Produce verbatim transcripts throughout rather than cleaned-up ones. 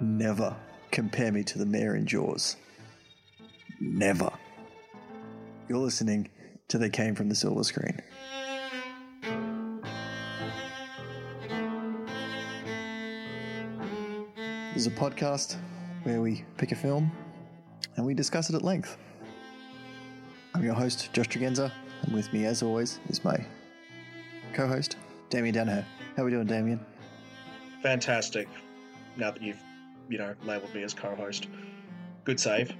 Never compare me to the mayor in Jaws. Never. You're listening to They Came From the Silver Screen. This is a podcast where we pick a film and we discuss it at length. I'm your host, Josh Tregenza, and with me, as always, is my co-host, Damien Downhill. How are we doing, Damien? Fantastic. Now that you've, you know, labelled me as co-host. Good save.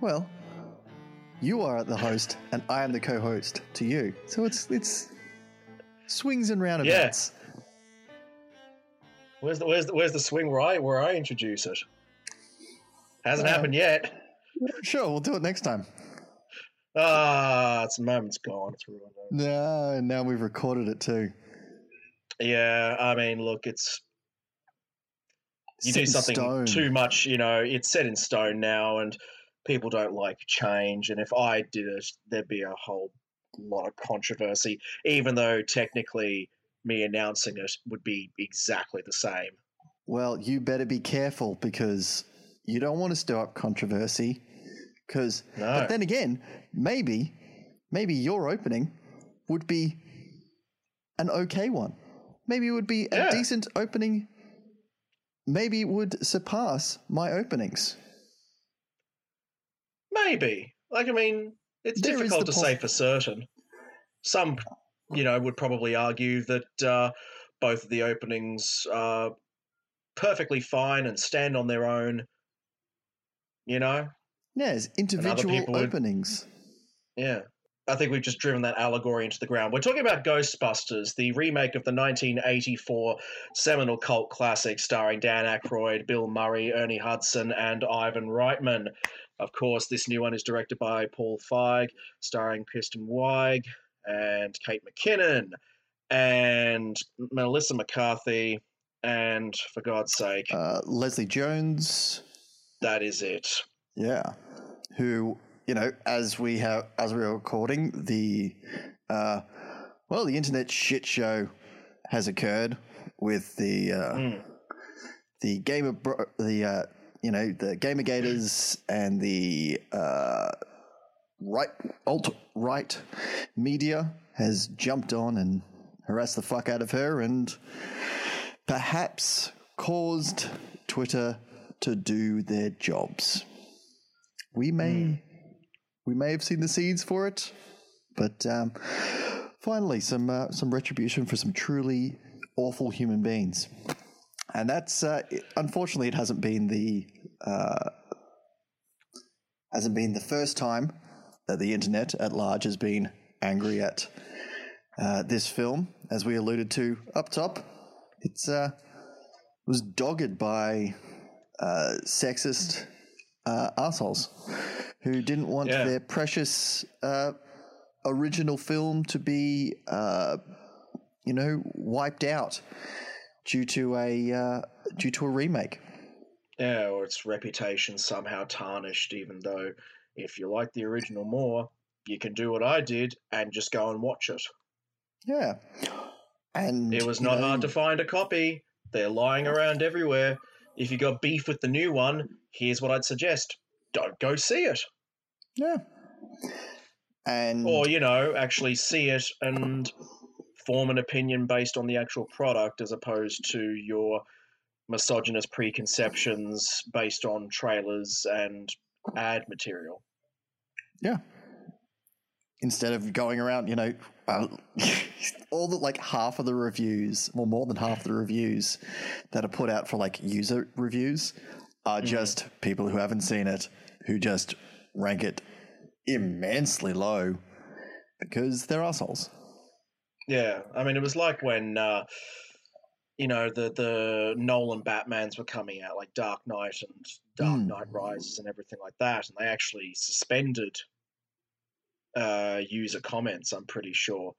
Well, you are the host and I am the co-host to you. So it's it's swings and roundabouts. Yeah. Where's the where's the, where's the swing where I where I introduce it? Hasn't um, happened yet. Sure, we'll do it next time. Ah, it's a moment's gone. It's ruined. No, now we've recorded it too. Yeah, I mean, look, it's. You do something too much, you know, it's set in stone now and people don't like change. And if I did it, there'd be a whole lot of controversy, even though technically me announcing it would be exactly the same. Well, you better be careful because you don't want to stir up controversy because, no. But then again, maybe, maybe your opening would be an okay one. Maybe it would be yeah. a decent opening. Maybe would surpass my openings. Maybe. Like, I mean, it's there difficult to pos- say for certain. Some, you know, would probably argue that uh, both of the openings are perfectly fine and stand on their own, you know? Yeah, it's individual openings. Would, yeah. I think we've just driven that allegory into the ground. We're talking about Ghostbusters, the remake of the nineteen eighty-four seminal cult classic starring Dan Aykroyd, Bill Murray, Ernie Hudson, and Ivan Reitman. Of course, this new one is directed by Paul Feig, starring Kristen Wiig and Kate McKinnon and Melissa McCarthy and, for God's sake... Uh, Leslie Jones. That is it. Yeah, who... You know, as we have, as we're recording, the, uh, well, the internet shit show has occurred with the, uh, mm. the gamer, bro- the, uh, you know, the Gamergators and the, uh, right, alt right media has jumped on and harassed the fuck out of her and perhaps caused Twitter to do their jobs. We may. Mm. We may have seen the seeds for it, but um, finally, some uh, some retribution for some truly awful human beings, and that's uh, it, unfortunately it hasn't been the uh, hasn't been the first time that the internet at large has been angry at uh, this film, as we alluded to up top. It's uh, it was dogged by uh, sexist uh, assholes. Who didn't want yeah. their precious uh, original film to be, uh, you know, wiped out due to a uh, due to a remake? Yeah, or its reputation somehow tarnished. Even though, if you like the original more, you can do what I did and just go and watch it. Yeah, and it was not know, hard to find a copy. They're lying around everywhere. If you got beef with the new one, here's what I'd suggest. Don't go see it. Yeah. And or, you know, actually see it and form an opinion based on the actual product as opposed to your misogynist preconceptions based on trailers and ad material. Yeah. Instead of going around, you know, uh, all the, like half of the reviews, well, more than half the reviews that are put out for like user reviews are just mm. people who haven't seen it, who just rank it immensely low because they're assholes. Yeah, I mean, it was like when, uh, you know, the, the Nolan Batmans were coming out, like Dark Knight and Dark mm. Knight Rises and everything like that, and they actually suspended uh, user comments, I'm pretty sure,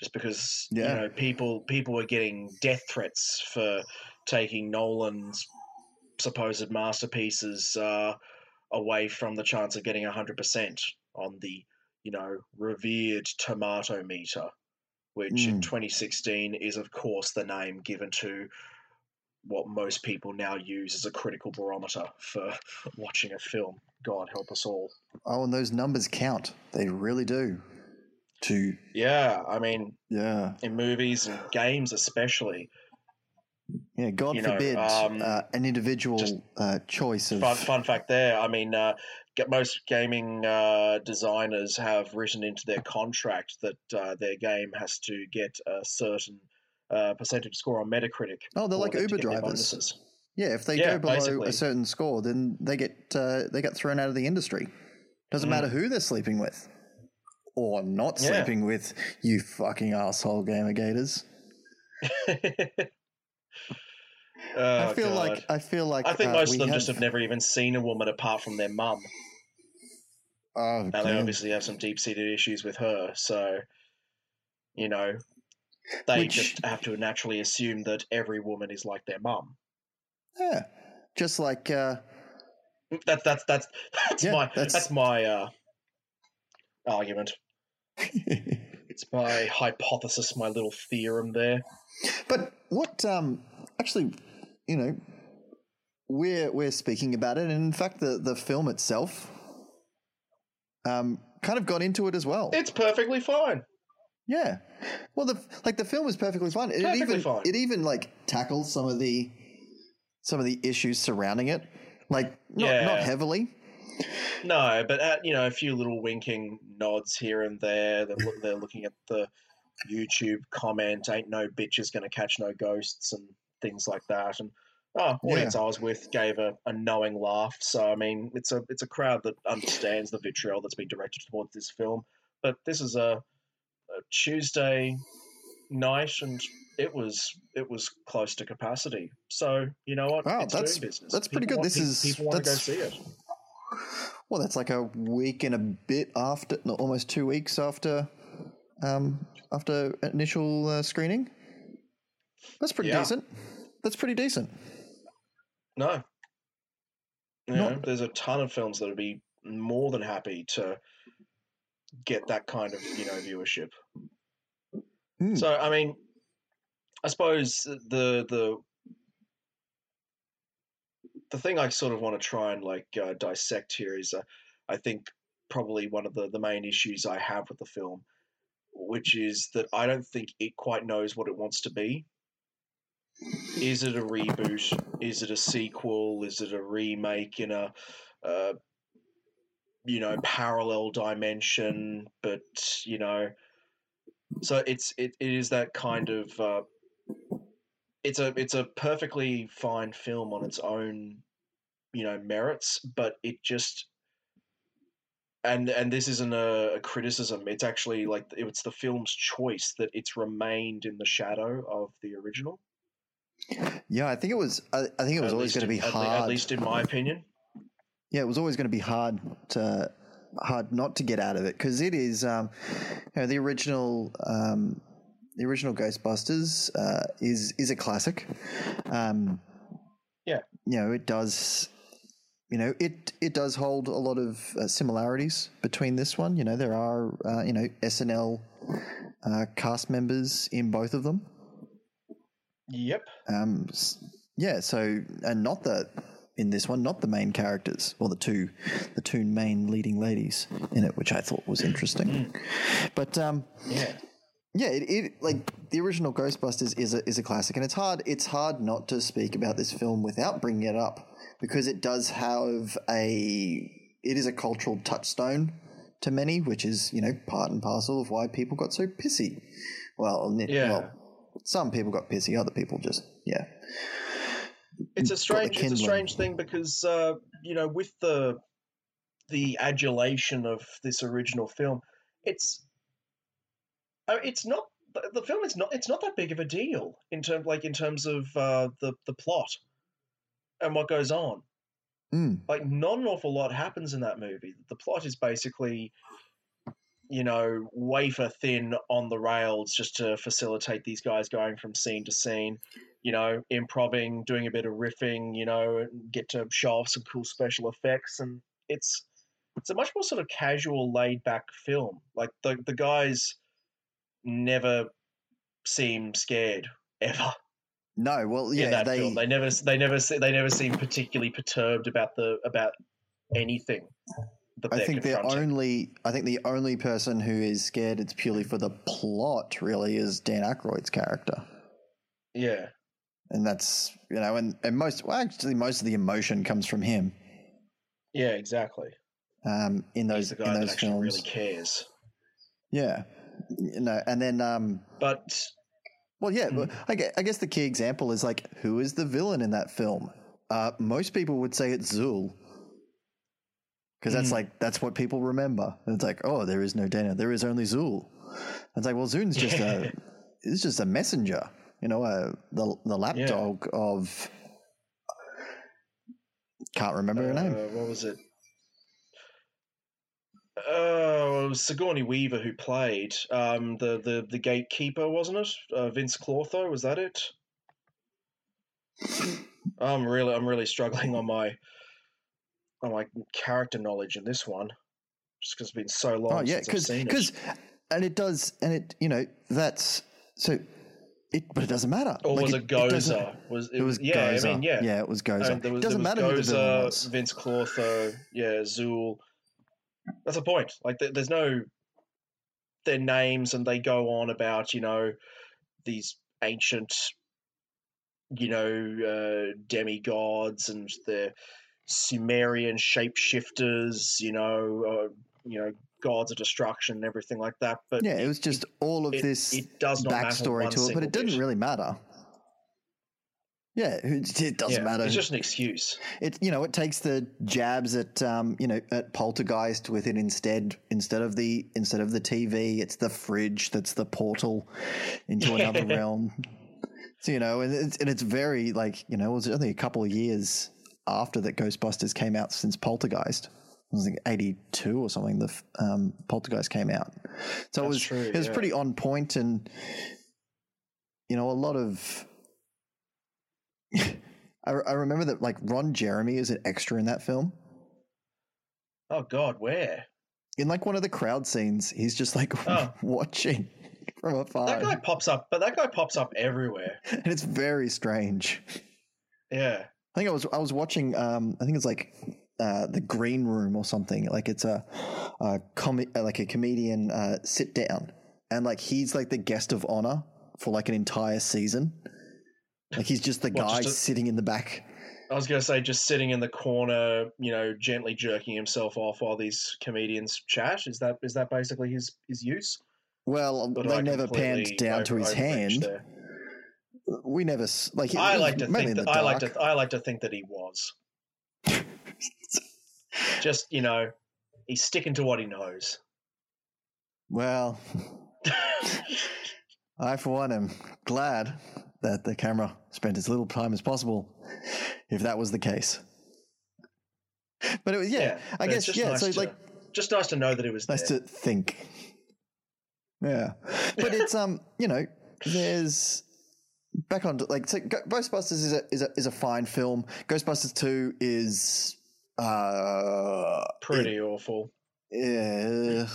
just because, yeah. you know, people people were getting death threats for taking Nolan's supposed masterpieces uh, away from the chance of getting one hundred percent on the, you know, revered tomato meter, which mm. in twenty sixteen is, of course, the name given to what most people now use as a critical barometer for watching a film. God help us all. Oh, and those numbers count. They really do. To yeah, I mean, yeah, in movies and games especially. Yeah, God you forbid know, um, uh, an individual just, uh, choice of fun, fun fact there. I mean, uh, most gaming uh, designers have written into their contract that uh, their game has to get a certain uh, percentage score on Metacritic. Oh, they're like Uber drivers. Yeah, if they yeah, go below basically. a certain score, then they get uh, they get thrown out of the industry. Doesn't mm. matter who they're sleeping with or not sleeping yeah. with, you fucking asshole gamergators. Oh, I feel God. like I feel like I think uh, most of them have... just have never even seen a woman apart from their mum. Oh, and damn. They obviously have some deep-seated issues with her, so you know they Which... just have to naturally assume that every woman is like their mum. Yeah, just like uh... that. That's that's that's yeah, my that's, that's my uh, argument. It's my hypothesis, my little theorem there. But what um, actually, you know, we're we're speaking about it, and in fact, the, the film itself um, kind of got into it as well. It's perfectly fine. Yeah. Well, the like the film is perfectly fine. It, perfectly it even fine. It even like tackles some of the some of the issues surrounding it, like not, yeah. not heavily. No, but at, you know, a few little winking nods here and there. They're, they're looking at the YouTube comment, "Ain't no bitches gonna catch no ghosts," and things like that. And oh, audience yeah. I was with gave a, a knowing laugh. So I mean, it's a it's a crowd that understands the vitriol that's been directed towards this film. But this is a, a Tuesday night, and it was it was close to capacity. So you know what? Wow, it's that's doing business. That's people pretty good. Want, this people, is people want to go see it. Well, that's like a week and a bit after, almost two weeks after, um, after initial uh, screening. That's pretty yeah. decent. That's pretty decent. No, you Not, know, there's a ton of films that would be more than happy to get that kind of you know viewership. Mm. So, I mean, I suppose the the. The thing I sort of want to try and like uh, dissect here is, uh, I think probably one of the, the main issues I have with the film, which is that I don't think it quite knows what it wants to be. Is it a reboot? Is it a sequel? Is it a remake in a, uh, you know, parallel dimension? But you know, so it's it, it is that kind of. Uh, It's a it's a perfectly fine film on its own, you know, merits, but it just and and this isn't a, a criticism. It's actually like it's the film's choice that it's remained in the shadow of the original. Yeah, I think it was. I, I think it was at always going to be hard, at least in my opinion. Yeah, it was always going to be hard to hard not to get out of it because it is, um, you know, the original. Um, The original Ghostbusters uh, is is a classic. Um, yeah, you know it does. You know it it does hold a lot of uh, similarities between this one. You know there are uh, you know S N L uh, cast members in both of them. Yep. Um. Yeah. So and not the in this one, not the main characters or the two the two main leading ladies in it, which I thought was interesting. But um. Yeah. Yeah, it, it like the original Ghostbusters is a is a classic, and it's hard it's hard not to speak about this film without bringing it up because it does have a it is a cultural touchstone to many, which is you know part and parcel of why people got so pissy. Well, yeah. well some people got pissy, other people just yeah. It's a strange it's a strange thing because uh, you know with the the adulation of this original film, it's. It's not the film. It's not. It's not that big of a deal in terms, like in terms of uh, the the plot and what goes on. Mm. Like, not an awful lot happens in that movie. The plot is basically, you know, wafer thin on the rails, just to facilitate these guys going from scene to scene. You know, improvising, doing a bit of riffing. You know, get to show off some cool special effects, and it's it's a much more sort of casual, laid back film. Like the the guys. Never seem scared ever. No, well, yeah, in that they film. they never they never they never seem particularly perturbed about the about anything. That I think the only I think the only person who is scared it's purely for the plot really is Dan Aykroyd's character. Yeah, and that's you know, and, and most well, actually most of the emotion comes from him. Yeah, exactly. Um, in those He's the guy in those that actually films, really cares. Yeah, you know, and then um, but. Well, yeah, mm-hmm. I guess the key example is like, who is the villain in that film? Uh, most people would say it's Zuul because that's mm. like that's what people remember. And it's like, oh, there is no Dana, there is only Zuul. And it's like, well, Zuul's just yeah. a it's just a messenger, you know, uh, the the lapdog yeah. of can't remember uh, her name. What was it? Oh, uh, Sigourney Weaver, who played um, the, the the gatekeeper, wasn't it? Uh, Vinz Clortho, was that it? I'm really I'm really struggling on my on my character knowledge in this one, just because it's been so long. Oh, yeah, since I've seen it. Cause, and it does, and it you know that's so it, but it doesn't matter. Or like was it, it Gozer? It was it, it was yeah, Gozer. I mean, yeah, yeah, it was Gozer. And there was, it doesn't there was matter Gozer, who the villain was. Vinz Clortho, yeah, Zuul. That's the point. Like, there's no their names, and they go on about you know these ancient, you know, uh, demigods and the Sumerian shapeshifters. You know, uh, you know, gods of destruction and everything like that. But yeah, it was just it, all of it, this it does not backstory to it, but it didn't bit. really matter. Yeah, it doesn't yeah, matter. It's just an excuse. It you know it takes the jabs at um you know at Poltergeist with it instead instead of the instead of the T V, it's the fridge that's the portal into yeah. another realm. So you know, and it's and it's very like you know it was only a couple of years after that Ghostbusters came out since Poltergeist. I think eighty-two or something. The um, Poltergeist came out, so that's it was true, it was yeah. pretty on point, and you know a lot of. I, I remember that like Ron Jeremy is an extra in that film. Oh God, where? In like one of the crowd scenes, he's just like oh. watching from afar. That guy pops up, but that guy pops up everywhere, and it's very strange. Yeah, I think I was I was watching. Um, I think it's like uh, the Green Room or something. Like it's a, a com- like a comedian uh, sit down, and like he's like the guest of honor for like an entire season. Like he's just the what, guy just a, sitting in the back. I was going to say just sitting in the corner, you know, gently jerking himself off while these comedians chat. Is that is that basically his, his use? Well, but they I never panned down to his hand. There. We never like. I like to think that I like to I like to think that he was. Just you know, he's sticking to what he knows. Well, I for one am glad. That the camera spent as little time as possible, if that was the case. But it was, yeah, yeah I guess, yeah. Nice so, to, like, just nice to know that it was nice there. to think. Yeah, but it's um, you know, there's back on like so Ghostbusters is a is a is a fine film. Ghostbusters two is uh pretty it, awful. Yeah,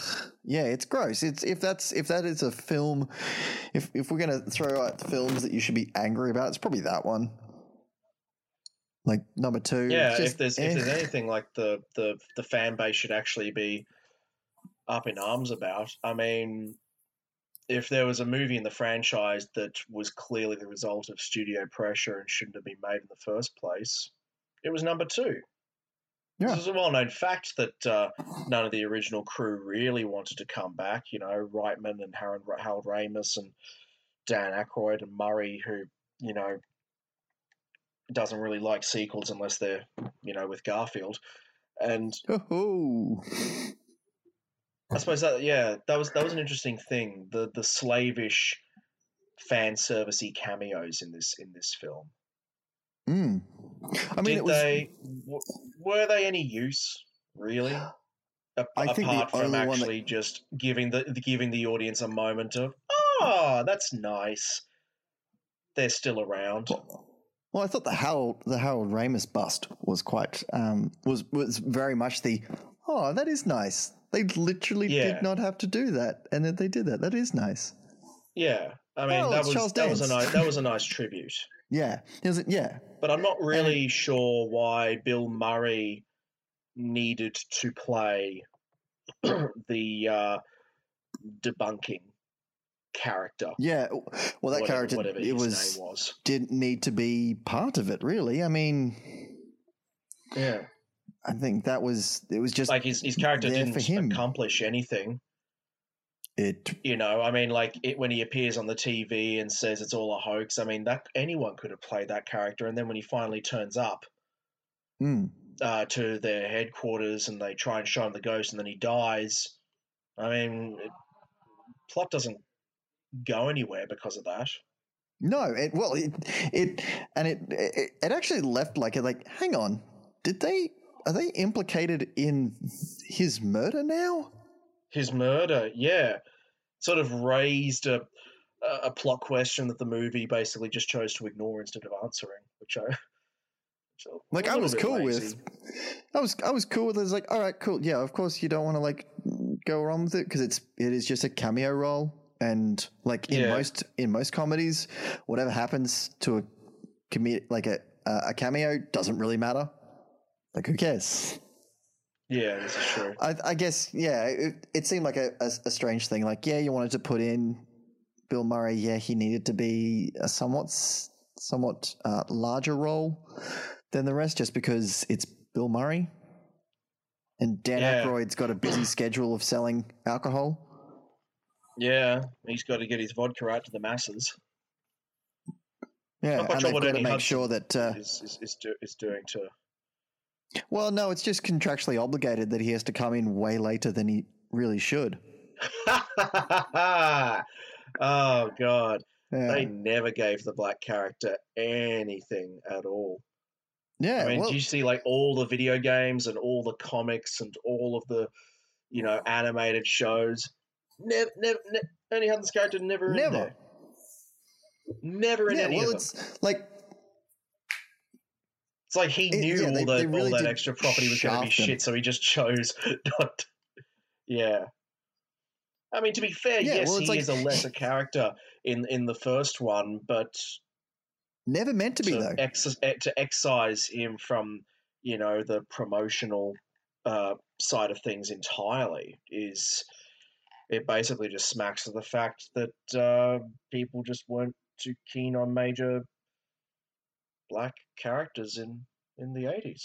yeah, it's gross. It's if that's if that is a film, if if we're gonna throw out films that you should be angry about, it's probably that one. Like number two, yeah. Just, if there's eh. if there's anything like the, the the fan base should actually be up in arms about. I mean, if there was a movie in the franchise that was clearly the result of studio pressure and shouldn't have been made in the first place, it was number two. Yeah. This is a well-known fact that uh, none of the original crew really wanted to come back. You know, Reitman and Harold, Harold Ramis and Dan Aykroyd and Murray, who, you know, doesn't really like sequels unless they're, you know, with Garfield. And oh-ho. I suppose that, yeah, that was that was an interesting thing, the the slavish fan servicey cameos in this in this film. Mm. I mean, Did it was, they w- were they any use really? A- I think apart the from only actually one that... just giving the giving the audience a moment of ah, oh, that's nice. They're still around. Well, well, I thought the Harold the Harold Ramis bust was quite um, was was very much the oh that is nice. They literally yeah. did not have to do that, and then they did that. That is nice. Yeah. I mean, oh, that was that was, a nice, that was a nice tribute. Yeah. It was, yeah. But I'm not really and, sure why Bill Murray needed to play the uh, debunking character. Yeah. Well, that whatever, character, whatever it was, was, didn't need to be part of it, really. I mean, yeah. I think that was, it was just like his, his character didn't accomplish anything. It, you know, I mean, like it, when he appears on the T V and says it's all a hoax, I mean, that anyone could have played that character. And then when he finally turns up mm. uh, to their headquarters and they try and show him the ghost and then he dies, I mean, it, plot doesn't go anywhere because of that. No, it well, it, it and it, it it actually left like like, hang on, did they are they implicated in his murder now? His murder, yeah, sort of raised a a plot question that the movie basically just chose to ignore instead of answering, which I so like I was cool lazy. with. I was I was cool with. It. I was like, all right, cool, yeah, of course you don't want to like go wrong with it because it's it is just a cameo role, and like in yeah. most in most comedies, whatever happens to a comedian, like a a cameo doesn't really matter. Like who cares? Yeah, this is true. I, I guess, yeah, it, it seemed like a, a, a strange thing. Like, yeah, you wanted to put in Bill Murray. Yeah, he needed to be a somewhat somewhat uh, larger role than the rest just because it's Bill Murray. And Dan yeah. Aykroyd's got a busy schedule of selling alcohol. Yeah, he's got to get his vodka out to the masses. Yeah, and sure they've got to make sure that... Uh, is, is, is, do, is doing to... Well, no, it's just contractually obligated that he has to come in way later than he really should. Oh, God. Yeah. They never gave the black character anything at all. Yeah. I mean, well, do you see like all the video games and all the comics and all of the, you know, animated shows? Never, never, never Ernie Hudson's character never in Never. There. Never in yeah, any well, of it's them. Like... It's like he knew it, yeah, they, all, the, really all that extra property was going to be shit, them. so he just chose not to. Yeah. I mean, to be fair, yeah, yes, well, he like, is a lesser character in, in the first one, but... Never meant to, to be, though. Ex- to excise him from, you know, the promotional uh, side of things entirely is... It basically just smacks of the fact that uh, people just weren't too keen on major... black characters in, in the eighties.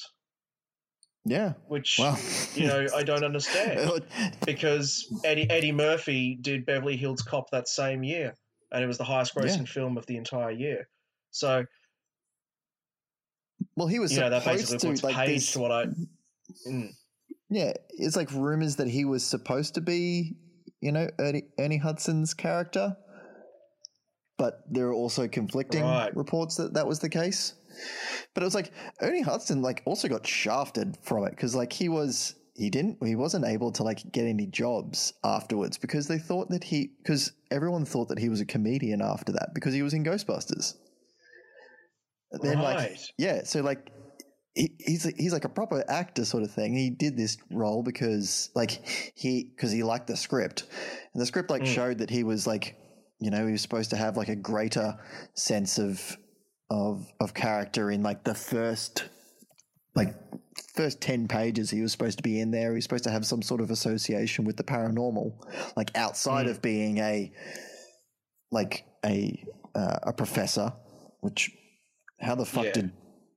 Yeah. Which, well. you know, I don't understand. Because Eddie, Eddie Murphy did Beverly Hills Cop that same year, and it was the highest grossing yeah. film of the entire year. So, well, he was you know, that basically puts like, paid to what I... Mm. Yeah, it's like rumours that he was supposed to be, you know, Ernie, Ernie Hudson's character. But there are also conflicting right. reports that that was the case. But it was like Ernie Hudson like also got shafted from it because like he was he didn't he wasn't able to like get any jobs afterwards because they thought that he because everyone thought that he was a comedian after that because he was in Ghostbusters. And then right. like yeah, so like he, he's he's like a proper actor sort of thing. He did this role because like he because he liked the script and the script like mm. showed that he was like. You know, he was supposed to have like a greater sense of of of character in like the first like first ten pages he was supposed to be in there. He was supposed to have some sort of association with the paranormal, like outside mm. of being a like a uh, a professor. Which how the fuck yeah. did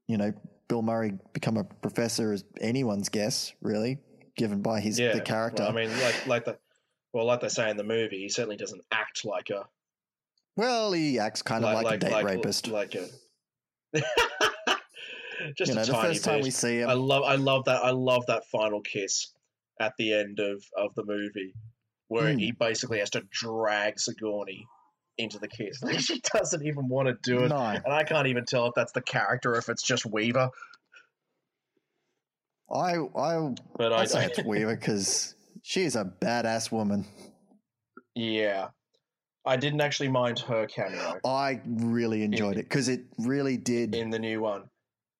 you know Bill Murray become a professor is anyone's guess, really, given by his yeah. the character. Well, I mean, like like the well, like they say in the movie, he certainly doesn't act like a. Well, he acts kind of like, like, like a date like, rapist. Like a just you know, a the tiny first bit. Time we see him. I love, I love that. I love that final kiss at the end of, of the movie, where mm. he basically has to drag Sigourney into the kiss. Like she doesn't even want to do it, no. and I can't even tell if that's the character or if it's just Weaver. I, I, but I, I say I, it's Weaver because she is a badass woman. Yeah. I didn't actually mind her cameo. I really enjoyed in, it because it really did. In the new one.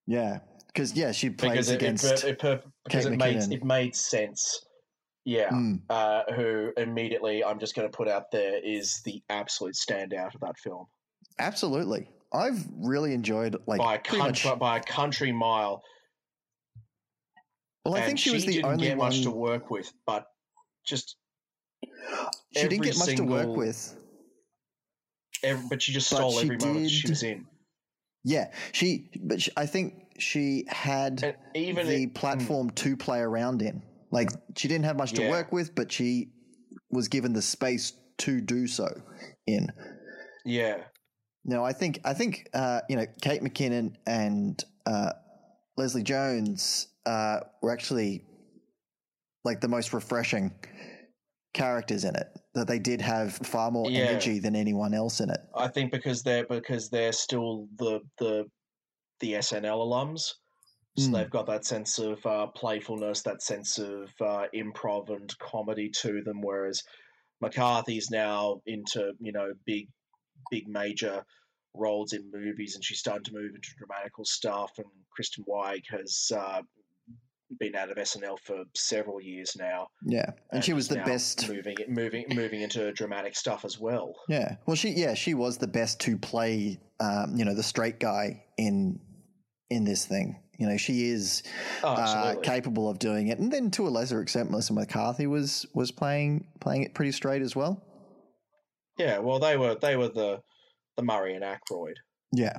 Yeah. Because, yeah, she plays because it, against it, it, it, because Kate it, made, it made sense Yeah, mm. uh, who immediately, I'm just going to put out there, is the absolute standout of that film. Absolutely. I've really enjoyed, like, by a country, much, by a country mile. Well, I and think she, she was the didn't only get one much to work with, but just she didn't get much single, to work with. Every, but she just but stole she every did, moment she was in. Yeah, she. But she, I think she had and even the it, platform mm, to play around in. Like, she didn't have much yeah. to work with, but she was given the space to do so in. Yeah. No, I think I think uh, you know, Kate McKinnon and uh, Leslie Jones uh, were actually like the most refreshing characters in it. That they did have far more yeah. energy than anyone else in it. I think because they're because they're still the the the S N L alums, so mm. they've got that sense of uh, playfulness, that sense of uh, improv and comedy to them. Whereas McCarthy's now into you know big. big major roles in movies, and she's starting to move into dramatical stuff, and Kristen Wiig has uh, been out of S N L for several years now. Yeah, and, and she was the best moving moving moving into dramatic stuff as well. Yeah. Well, she yeah, she was the best to play um, you know, the straight guy in in this thing. You know, she is oh, uh, capable of doing it. And then to a lesser extent, Melissa McCarthy was was playing playing it pretty straight as well. Yeah, well, they were they were the the Murray and Aykroyd. Yeah,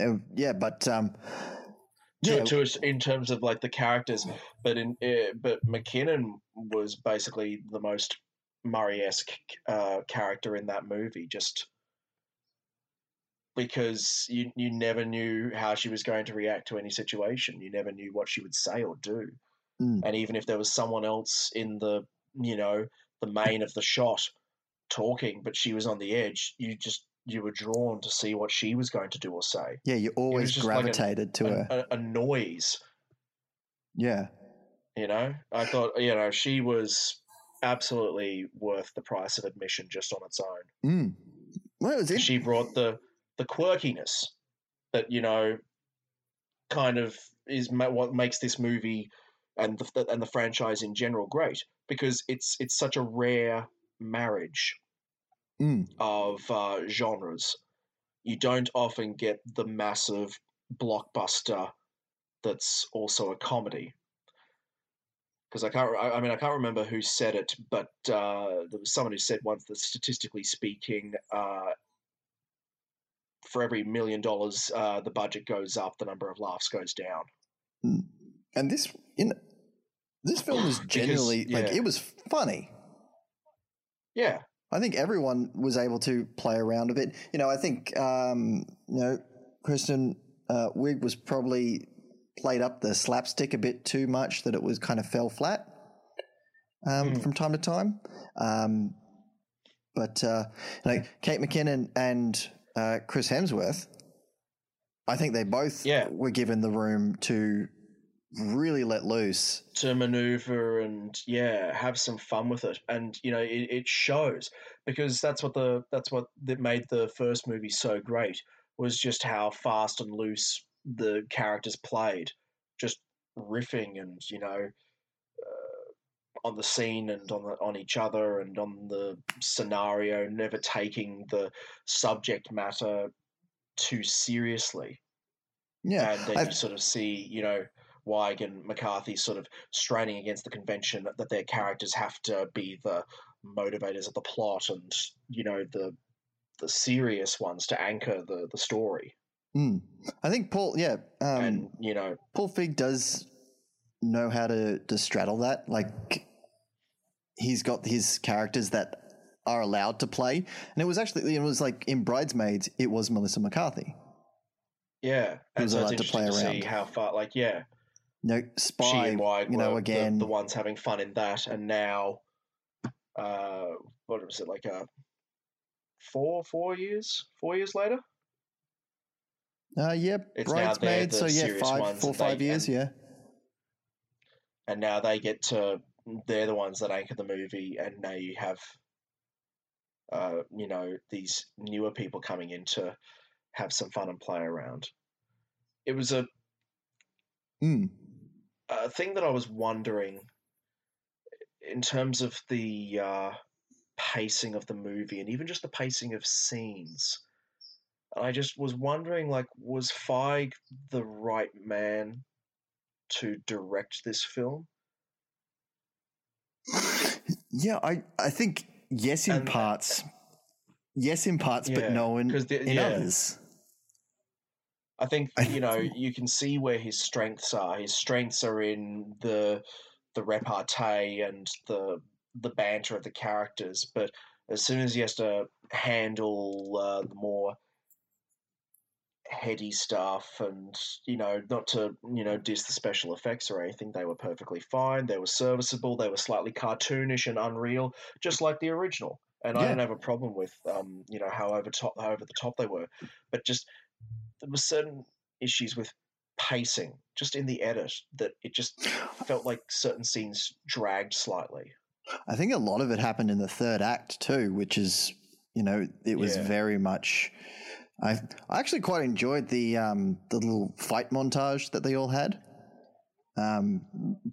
uh, yeah, but um, to, yeah. to in terms of like the characters, but in uh, but McKinnon was basically the most Murray-esque uh, character in that movie, just because you you never knew how she was going to react to any situation, you never knew what she would say or do, mm. and even if there was someone else in the you know the main of the shot talking, but she was on the edge, you just you were drawn to see what she was going to do or say. Yeah, you always gravitated like a, to a, her a, a noise. Yeah, you know, I thought you know she was absolutely worth the price of admission just on its own. Mm. Well, it was in- she brought the the quirkiness that you know kind of is what makes this movie and the and the franchise in general great, because it's it's such a rare marriage mm. of uh, genres. You don't often get the massive blockbuster that's also a comedy. Because I can't, I mean, I can't remember who said it, but uh, there was someone who said once that statistically speaking, uh, for every million dollars uh, the budget goes up, the number of laughs goes down. Mm. And this in this film was generally because, yeah. like it was funny. Yeah, I think everyone was able to play around a bit. You know, I think um, you know Kristen uh, Wiig was probably played up the slapstick a bit too much, that it was kind of fell flat um, mm. from time to time. Um, but uh, you know, Kate McKinnon and uh, Chris Hemsworth, I think they both yeah. were given the room to really let loose, to maneuver and yeah have some fun with it, and you know it, it shows, because that's what the that's what that made the first movie so great, was just how fast and loose the characters played, just riffing and you know uh, on the scene and on the, on each other and on the scenario, never taking the subject matter too seriously. Yeah, and then I've- you sort of see you know Wiig and McCarthy sort of straining against the convention that their characters have to be the motivators of the plot and, you know, the the serious ones to anchor the, the story. Mm. I think Paul, yeah. Um, and, you know. Paul Feig does know how to, to straddle that. Like, he's got his characters that are allowed to play. And it was actually, it was like in Bridesmaids, it was Melissa McCarthy. Yeah. Who was so allowed to play to around. See how far, like, yeah. No, Spy, she and Wiig you know, were again. The, the ones having fun in that, and now, uh, what was it, like a four, four years, four years later? Uh, yeah, Bridesmaids, so yeah, five, four, five they, years, and, yeah. And now they get to, they're the ones that anchor the movie, and now you have, uh, you know, these newer people coming in to have some fun and play around. It was a, Mm. A thing that I was wondering in terms of the uh, pacing of the movie and even just the pacing of scenes. And I just was wondering, like, was Feig the right man to direct this film? Yeah, I, I think yes in and, parts. Yes in parts, yeah, but no in, the, in yeah. others. I think, you know, you can see where his strengths are. His strengths are in the the repartee and the the banter of the characters, but as soon as he has to handle uh, the more heady stuff and, you know, not to, you know, diss the special effects or anything, they were perfectly fine, they were serviceable, they were slightly cartoonish and unreal, just like the original. And yeah. I don't have a problem with, um, you know, how over top, how over the top they were, but just there were certain issues with pacing, just in the edit, that it just felt like certain scenes dragged slightly. I think a lot of it happened in the third act too, which is, you know, it was yeah. very much. I I actually quite enjoyed the um the little fight montage that they all had. Um,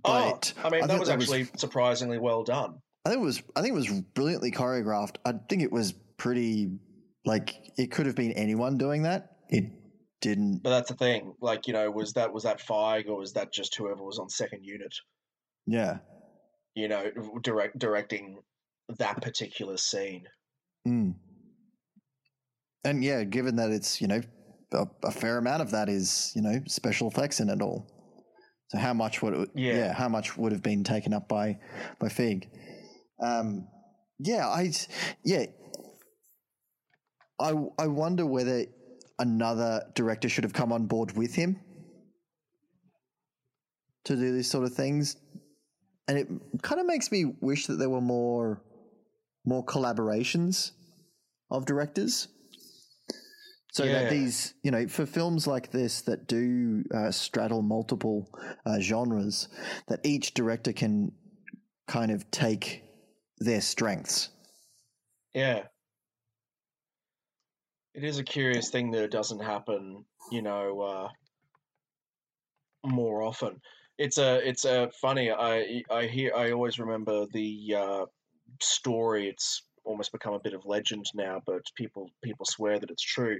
but oh, I mean I that was that actually was, surprisingly well done. I think it was. I think it was brilliantly choreographed. I think it was pretty. Like, it could have been anyone doing that. It didn't. But that's the thing. Like, you know, was that was that Feig or was that just whoever was on second unit? Yeah. You know, direct directing that particular scene. Mm. And yeah, given that it's, you know, a, a fair amount of that is, you know, special effects in it all. So how much would it, yeah. yeah, how much would have been taken up by by Feig? Um, yeah, I yeah, I I wonder whether another director should have come on board with him to do these sort of things. And it kind of makes me wish that there were more more collaborations of directors. So yeah. that these, you know, for films like this that do uh, straddle multiple uh, genres, that each director can kind of take their strengths. Yeah. It is a curious thing that it doesn't happen, you know, uh, more often. It's a it's a funny. I I hear I always remember the uh, story. It's almost become a bit of legend now, but people people swear that it's true.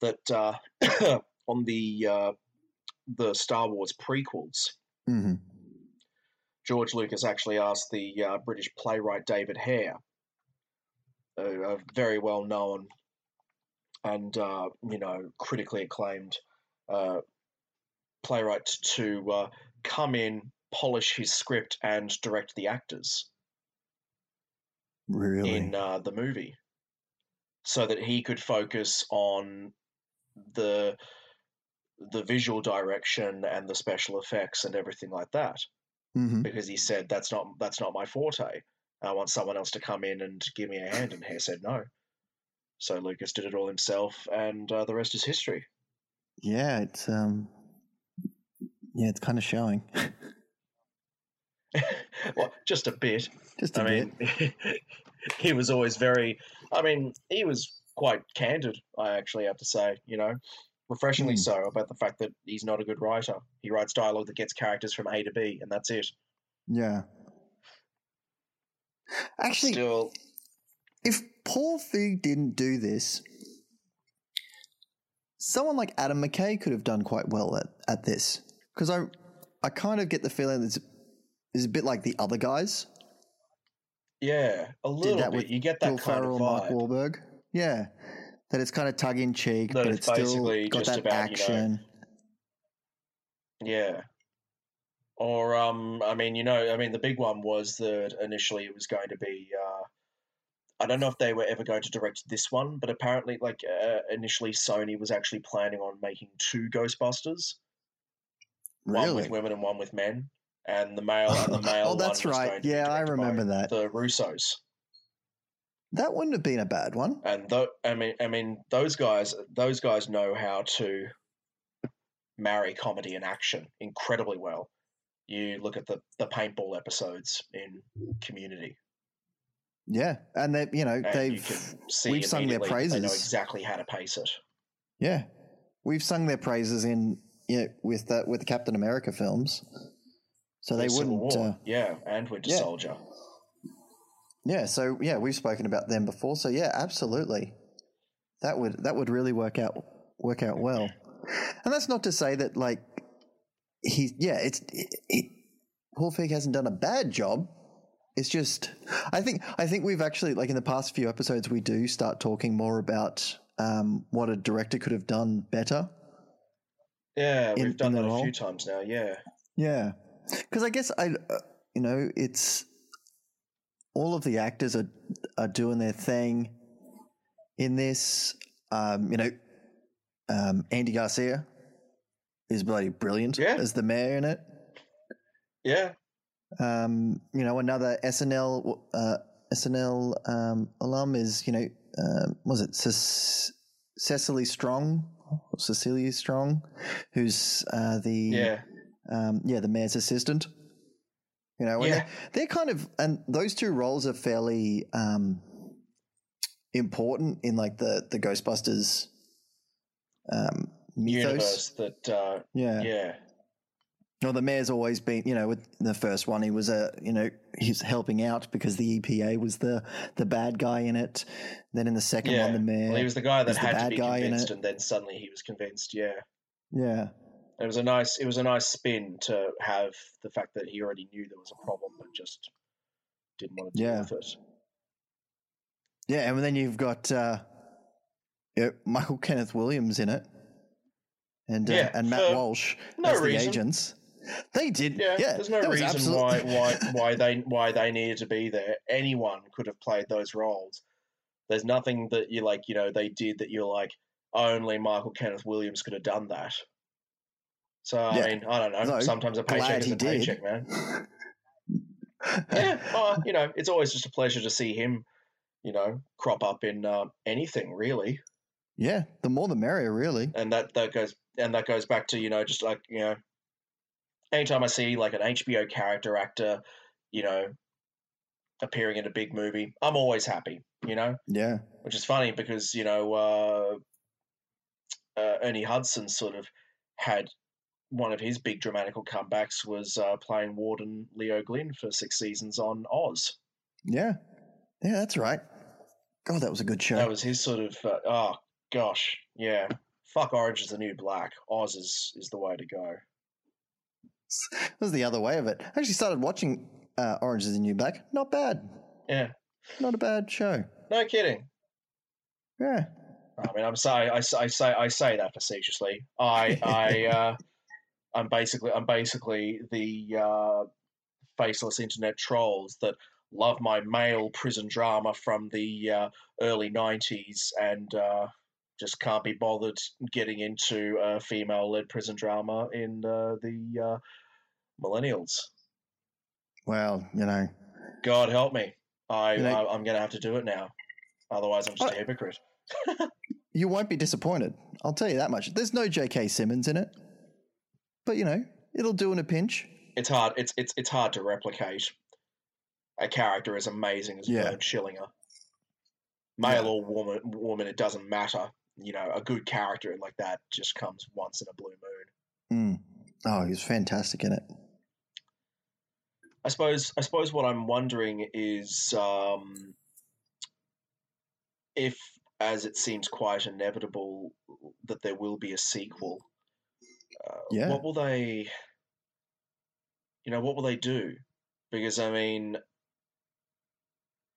That uh, on the uh, the Star Wars prequels, mm-hmm. George Lucas actually asked the uh, British playwright David Hare, a, a very well known and uh, you know critically acclaimed Uh, playwright to uh, come in, polish his script, and direct the actors really in uh, the movie, so that he could focus on the the visual direction and the special effects and everything like that. Mm-hmm. Because he said that's not that's not my forte. I want someone else to come in and give me a hand. And Hare said no. So Lucas did it all himself, and uh, the rest is history. Yeah, it's um. Yeah, it's kind of showing. Well, just a bit. Just a I bit. mean, he was always very, I mean, he was quite candid, I actually have to say, you know, refreshingly mm. so, about the fact that he's not a good writer. He writes dialogue that gets characters from A to B, and that's it. Yeah. Actually, Still, if Paul Feig didn't do this, someone like Adam McKay could have done quite well at, at this. Because I, I kind of get the feeling that it's, it's a bit like The Other Guys. Yeah, a little bit. With you get that Bill kind Farrell, of vibe. Mark Wahlberg. Yeah, that it's kind of tug in cheek, that but it's still got that about, action. You know, yeah. Or um, I mean, you know, I mean, the big one was that initially it was going to be. Uh, I don't know if they were ever going to direct this one, but apparently, like uh, initially, Sony was actually planning on making two Ghostbusters. Really? One with women and one with men, and the male and the male. Oh, that's one right. Yeah, I remember that. The Russos. That wouldn't have been a bad one. And th- I mean, I mean, those guys, those guys know how to marry comedy and action incredibly well. You look at the, the paintball episodes in Community. Yeah, and they, you know, and they've you we've sung their praises. They know exactly how to pace it. Yeah, we've sung their praises in. Yeah, with that, with the Captain America films, So they wouldn't. Uh, yeah, and Winter yeah. Soldier. Yeah, so yeah, we've spoken about them before. So yeah, absolutely, that would that would really work out work out well. And that's not to say that like he, yeah, it's it, it, Paul Feig hasn't done a bad job. It's just I think I think we've actually like in the past few episodes we do start talking more about um, what a director could have done better. Yeah, we've in, done in that a role. few times now. Yeah, yeah. Because I guess I, uh, you know, it's all of the actors are are doing their thing in this. Um, you know, um, Andy Garcia is bloody brilliant yeah. as the mayor in it. Yeah. Um, you know, another S N L uh, S N L um, alum is you know um, was it C- Cecily Strong or Cecilia Strong, who's uh, the yeah. Um, yeah, the mayor's assistant, you know, and yeah. they're, they're kind of, and those two roles are fairly um, important in like the, the Ghostbusters um, mythos. Universe that, uh, yeah. yeah. Well, the mayor's always been, you know, with the first one, he was a, you know, he's helping out because the E P A was the, the bad guy in it. Then in the second yeah. one, the mayor. Well, he was the guy that had to be convinced and then suddenly he was convinced. Yeah. Yeah. It was a nice. It was a nice spin to have the fact that he already knew there was a problem, but just didn't want to deal yeah. with it. Yeah, and then you've got uh, you know, Michael Kenneth Williams in it, and uh, yeah, and Matt Walsh no as reason. the agents. They did. Yeah, yeah there's no there reason absolutely... why why why they why they needed to be there. Anyone could have played those roles. There's nothing that you like. You know, they did that. You're like, only Michael Kenneth Williams could have done that. So, I yeah. mean, I don't know. No, Sometimes a paycheck is a did. paycheck, man. yeah, well, you know, it's always just a pleasure to see him, you know, crop up in uh, anything, really. Yeah, the more the merrier, really. And that, that goes and that goes back to, you know, just like, you know, anytime I see, like, an H B O character actor, you know, appearing in a big movie, I'm always happy, you know? Yeah. Which is funny because, you know, uh, uh, Ernie Hudson sort of had... One of his big dramatical comebacks was uh, playing Warden Leo Glynn for six seasons on Oz. Yeah. Yeah, that's right. God, that was a good show. That was his sort of, uh, oh, gosh, yeah. Fuck Orange Is the New Black. Oz is, is the way to go. That was the other way of it. I actually started watching uh, Orange Is the New Black. Not bad. Yeah. Not a bad show. No kidding. Yeah. I mean, I'm sorry. I, I, say, I say that facetiously. I, I, uh, I'm basically I'm basically the uh, faceless internet trolls that love my male prison drama from the uh, early nineties and uh, just can't be bothered getting into uh, female-led prison drama in uh, the uh, millennials. Well, you know. God help me. I, you know, I, I'm going to have to do it now. Otherwise, I'm just I, a hypocrite. You won't be disappointed. I'll tell you that much. There's no J K. Simmons in it. But you know, it'll do in a pinch. It's hard. It's it's it's hard to replicate a character as amazing as yeah. Schillinger, male yeah. or woman. Woman, it doesn't matter. You know, a good character like that just comes once in a blue moon. Mm. Oh, he's fantastic in it. I suppose. I suppose what I'm wondering is um, if, as it seems quite inevitable, that there will be a sequel. Uh, yeah. What will they, you know, what will they do? Because, I mean,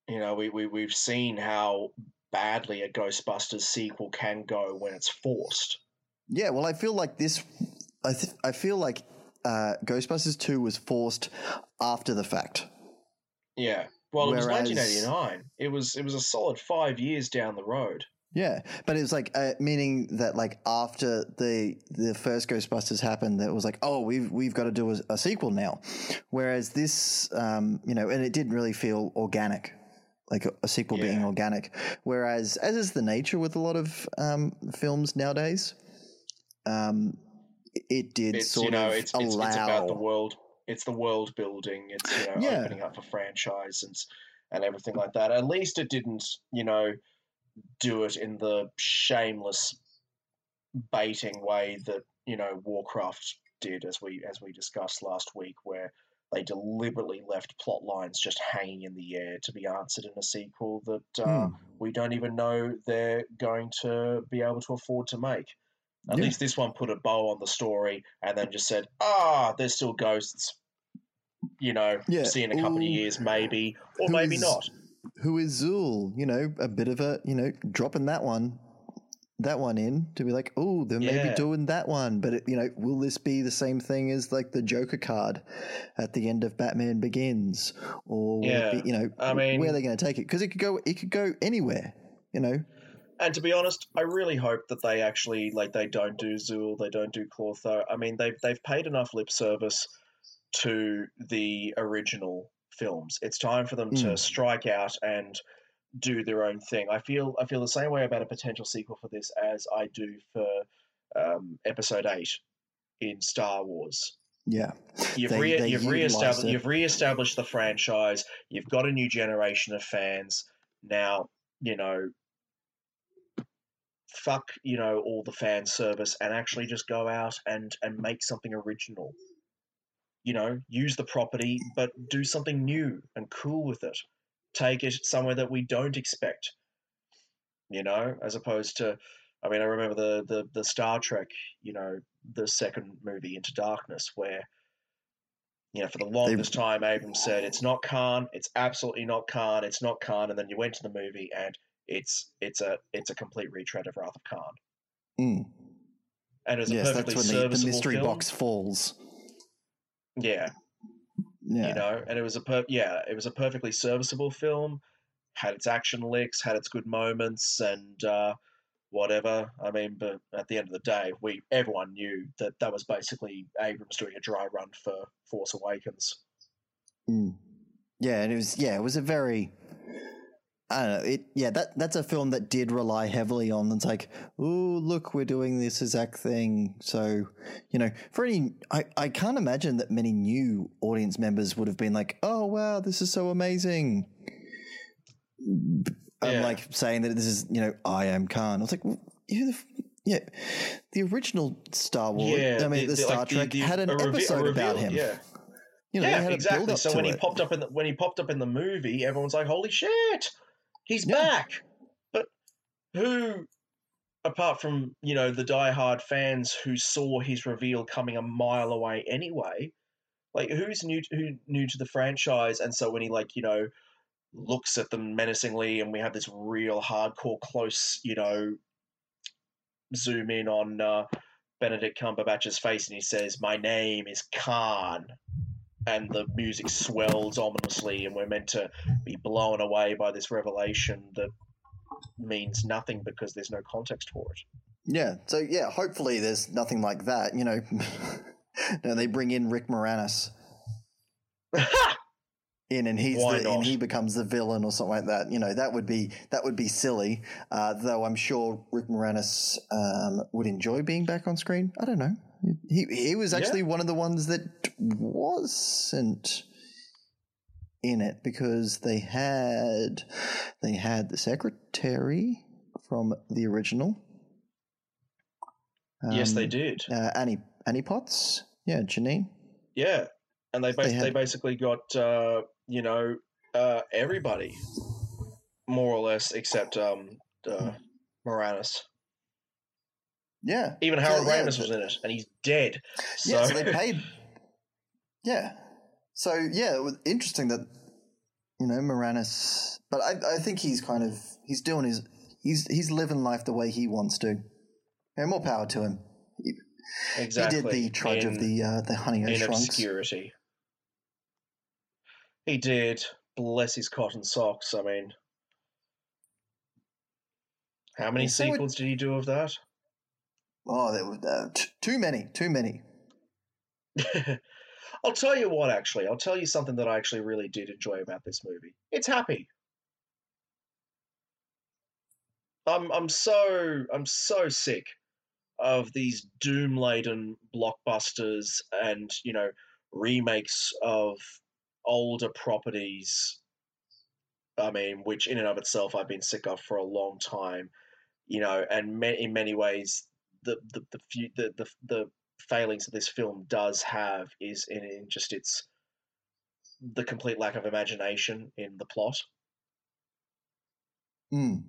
you know, we, we, we've seen how badly a Ghostbusters sequel can go when it's forced. Yeah, well, I feel like this, I th- I feel like uh, Ghostbusters two was forced after the fact. Yeah, well, Whereas... it was nineteen eighty-nine. It was, it was a solid five years down the road. Yeah, but it was like uh, meaning that like after the the first Ghostbusters happened, that it was like, oh, we've we've got to do a, a sequel now. Whereas this, um, you know, and it didn't really feel organic, like a, a sequel yeah. being organic. Whereas, as is the nature with a lot of um, films nowadays, um, it did it's, sort you know, of it's, it's, allow. It's about the world. It's the world building. It's you know, yeah. opening up a franchise and and everything like that. At least it didn't, you know. do it in the shameless baiting way that, you know, Warcraft did, as we as we discussed last week, where they deliberately left plot lines just hanging in the air to be answered in a sequel that uh, mm. we don't even know they're going to be able to afford to make. At yeah. least this one put a bow on the story and then just said, ah, there's still ghosts, you know, yeah. see in a couple Ooh. of years maybe, or who maybe is, not. Who is Zuul? You know, a bit of a, you know, dropping that one. that one in to be like, oh, they're yeah. maybe doing that one, but it, you know, will this be the same thing as like the Joker card at the end of Batman Begins, or yeah. will it be, you know, I mean, where they're going to take it, because it could go it could go anywhere, you know. And to be honest, I really hope that they actually like they don't do Zuul, they don't do Clortho. I mean, they've they've paid enough lip service to the original films. It's time for them mm. to strike out and do their own thing. I feel I feel the same way about a potential sequel for this as I do for um, Episode Eight in Star Wars. Yeah, you've they, re- they you've reestablished you've reestablished the franchise. You've got a new generation of fans now. You know, fuck you know all the fan service and actually just go out and and make something original. You know, use the property but do something new and cool with it. Take it somewhere that we don't expect, you know, as opposed to, I mean, I remember the, the, the Star Trek, you know, the second movie Into Darkness, where, you know, for the longest they... time, Abrams said, it's not Khan, it's absolutely not Khan, it's not Khan. And then you went to the movie and it's, it's a, it's a complete retread of Wrath of Khan. Mm. And it was yes, a perfectly that's when serviceable the, the mystery film. box falls. Yeah. Yeah. You know, and it was a per- yeah, it was a perfectly serviceable film, had its action licks, had its good moments, and uh, whatever. I mean, but at the end of the day, we everyone knew that that was basically Abrams doing a dry run for Force Awakens. Mm. Yeah, and it was yeah, it was a very I don't know it. Yeah, that that's a film that did rely heavily on. It's like, oh, look, we're doing this exact thing. So, you know, for any, I, I can't imagine that many new audience members would have been like, oh wow, this is so amazing. Yeah. I'm like saying that this is, you know, I am Khan. I was like, well, who the f- yeah, the original Star Wars. Yeah, I mean, the, the Star like Trek the, the, had an reveal, episode reveal, about him. Yeah, you know, yeah, had exactly. So when it. he popped up in the, when he popped up in the movie, everyone's like, holy shit. He's yeah. back, but who, apart from, you know, the diehard fans who saw his reveal coming a mile away anyway, like who's new to, who new to the franchise? And so when he like, you know, looks at them menacingly and we have this real hardcore close, you know, zoom in on uh, Benedict Cumberbatch's face and he says, my name is Khan. And the music swells ominously and we're meant to be blown away by this revelation that means nothing because there's no context for it. Yeah. So, yeah, hopefully there's nothing like that. You know, no, they bring in Rick Moranis in and he's the, and he becomes the villain or something like that. You know, that would be that would be silly, uh, though I'm sure Rick Moranis um, would enjoy being back on screen. I don't know. He he was actually yeah. one of the ones that wasn't in it because they had they had the secretary from the original. Um, yes, they did. Uh, Annie Annie Potts, yeah, Janine. Yeah, and they ba- they, had- they basically got uh, you know uh, everybody more or less except um, uh, Moranis. Yeah. Even Harold yeah, Ramis yeah. was in it, and he's dead. So. Yeah, so they paid. Yeah. So, yeah, it was interesting that, you know, Moranis. But I, I think he's kind of, he's doing his, he's he's living life the way he wants to. And more power to him. He, exactly. He did the trudge in, of the, uh, the Honey O Shrunks. In obscurity. He did. Bless his cotton socks. I mean, how many so sequels it, did he do of that? Oh, there were uh, t- too many, too many. I'll tell you what, actually. I'll tell you something that I actually really did enjoy about this movie. It's happy. I'm, I'm so, I'm so sick of these doom-laden blockbusters and, you know, remakes of older properties. I mean, which in and of itself I've been sick of for a long time, you know, and me- in many ways. The the the, few, the the the failings that this film does have is in, in just its the complete lack of imagination in the plot. Mm.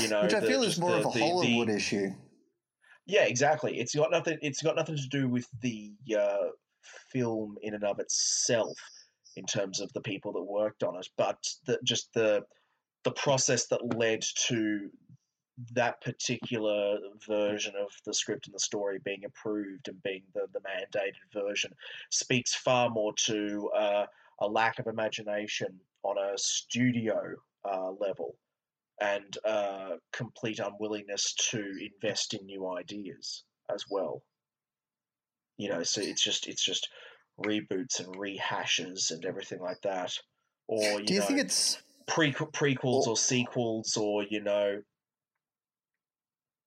You know, which I the, feel is more the, of a the, Hollywood the, issue. Yeah, exactly. It's got nothing. It's got nothing to do with the uh, film in and of itself, in terms of the people that worked on it, but the, just the the process that led to that particular version of the script and the story being approved and being the, the mandated version speaks far more to uh, a lack of imagination on a studio uh, level and uh, complete unwillingness to invest in new ideas as well. You know, so it's just it's just reboots and rehashes and everything like that. Or you do you know, think it's pre- prequels or, or sequels or you know.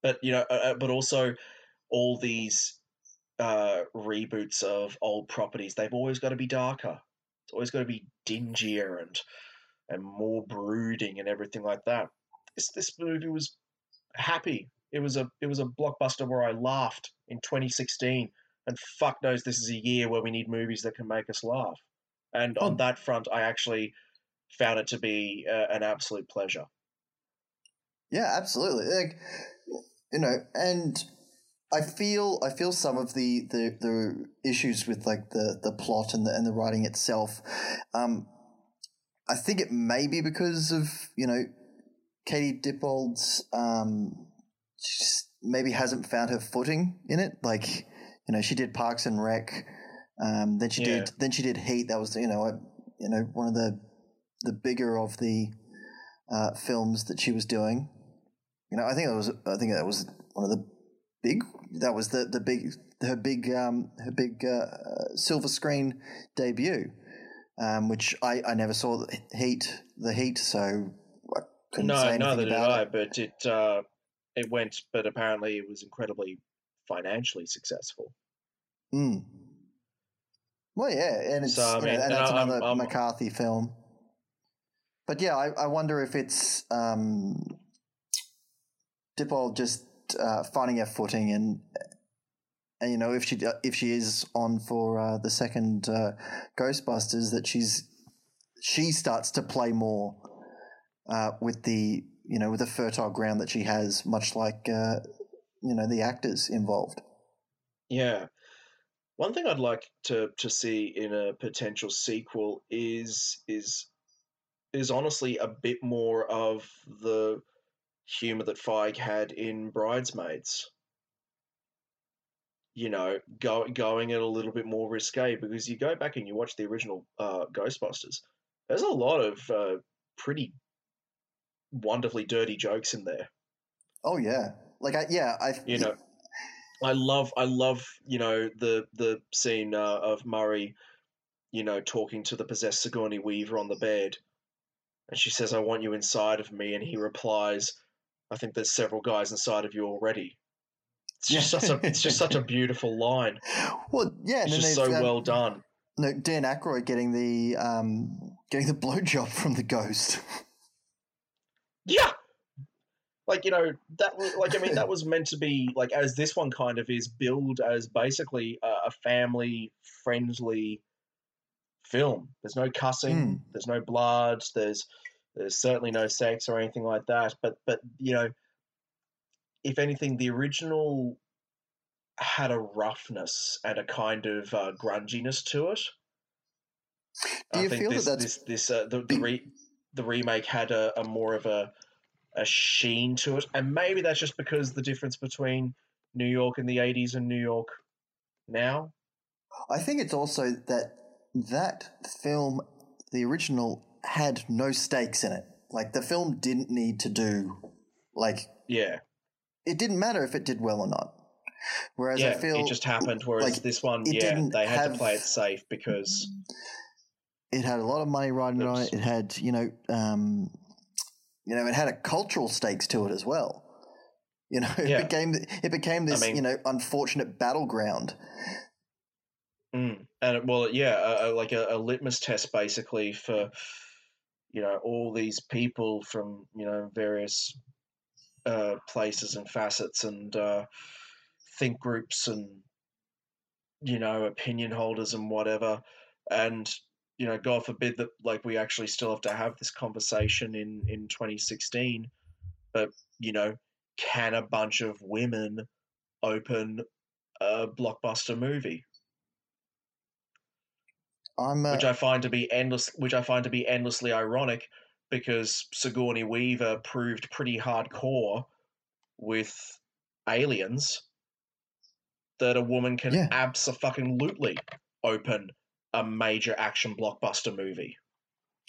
But you know, uh, but also all these uh, reboots of old properties—they've always got to be darker. It's always got to be dingier and and more brooding and everything like that. This this movie was happy. It was a it was a blockbuster where I laughed in twenty sixteen, and fuck knows this is a year where we need movies that can make us laugh. And oh. on that front, I actually found it to be uh, an absolute pleasure. Yeah, absolutely. Like. You know, and I feel I feel some of the, the, the issues with like the, the plot and the and the writing itself. Um, I think it may be because of you know Katie Dippold's um, she just maybe hasn't found her footing in it. Like you know she did Parks and Rec, um, then she yeah. did then she did Heat. That was you know a, you know one of the the bigger of the uh, films that she was doing. You know, I think that was I think that was one of the big that was the, the big her big um her big uh, silver screen debut, um which I, I never saw the Heat the Heat so I couldn't no, say anything about it. No, neither did I. But it uh, it went, but apparently it was incredibly financially successful. Mm. Well, yeah, and it's so, I mean, you know, and that's I'm, another I'm, McCarthy film. But yeah, I, I wonder if it's um. Dippold just uh, finding her footing, and, and you know if she if she is on for uh, the second uh, Ghostbusters, that she's she starts to play more uh, with the you know with the fertile ground that she has, much like uh, you know the actors involved. Yeah, one thing I'd like to to see in a potential sequel is is is honestly a bit more of the humor that Feig had in Bridesmaids, you know, go, going it a little bit more risque, because you go back and you watch the original uh, Ghostbusters, there's a lot of uh, pretty wonderfully dirty jokes in there. Oh yeah, like I, yeah, I you know, I love I love you know the the scene uh, of Murray, you know, talking to the possessed Sigourney Weaver on the bed, and she says, "I want you inside of me," and he replies, "I think there's several guys inside of you already." It's just yeah. such a it's just such a beautiful line. Well, yeah, it's and just so um, well done. No, Dan Aykroyd getting the um, getting the blowjob from the ghost. Yeah, like you know that was like I mean that was meant to be like as this one kind of is billed as basically a, a family friendly film. There's no cussing. Mm. There's no blood. There's There's certainly no sex or anything like that, but but you know, if anything, the original had a roughness and a kind of uh, grunginess to it. Do you I think feel this, that that's... this this uh, the the, re- the remake had a, a more of a a sheen to it, and maybe that's just because the difference between New York in the eighties and New York now. I think it's also that that film, the original, had no stakes in it. Like the film didn't need to do like yeah it didn't matter if it did well or not, whereas yeah, I feel it just happened, whereas like, this one yeah they had have, to play it safe because it had a lot of money riding oops. on it. It had you know um you know it had a cultural stakes to it as well. You know it yeah. became it became this I mean, you know unfortunate battleground. Mm. And well yeah uh, like a, a litmus test basically for you know, all these people from, you know, various uh, places and facets and uh, think groups and, you know, opinion holders and whatever. And you know, God forbid that like we actually still have to have this conversation in, in twenty sixteen, but, you know, can a bunch of women open a blockbuster movie? I'm a... Which I find to be endless, which I find to be endlessly ironic, because Sigourney Weaver proved pretty hardcore with Aliens that a woman can yeah. abso-fucking-lutely open a major action blockbuster movie.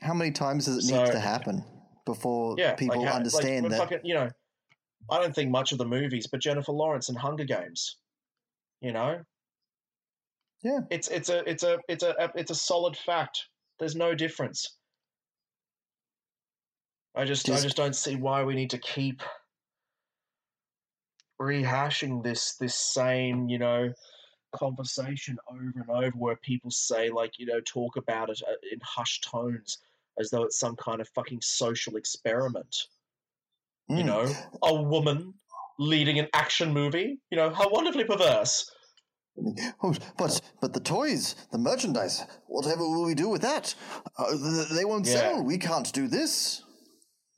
How many times does it so, need to happen before yeah, people like, understand like, that? Fucking, you know, I don't think much of the movies, but Jennifer Lawrence in Hunger Games, you know, yeah, it's it's a it's a it's a it's a solid fact. There's no difference. I just Does... I just don't see why we need to keep rehashing this this same, you know, conversation over and over, where people say, like, you know, talk about it in hushed tones as though it's some kind of fucking social experiment. Mm. You know, a woman leading an action movie, you know, how wonderfully perverse. But but the toys, the merchandise, whatever will we do with that? Uh, they won't yeah. sell. We can't do this.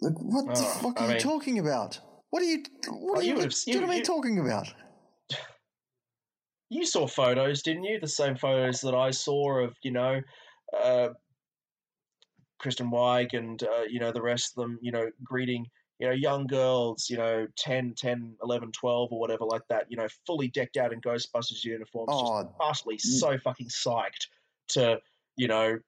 Like, what oh, the fuck I are mean, you talking about? What are you? What oh, are you? you, you, you, you talking about? You saw photos, didn't you? The same photos that I saw of, you know, uh, Kristen Wiig and, uh, you know, the rest of them, you know, greeting, you know, young girls, you know, ten, ten, eleven, twelve or whatever like that, you know, fully decked out in Ghostbusters uniforms, oh, just partially yeah. so fucking psyched to, you know,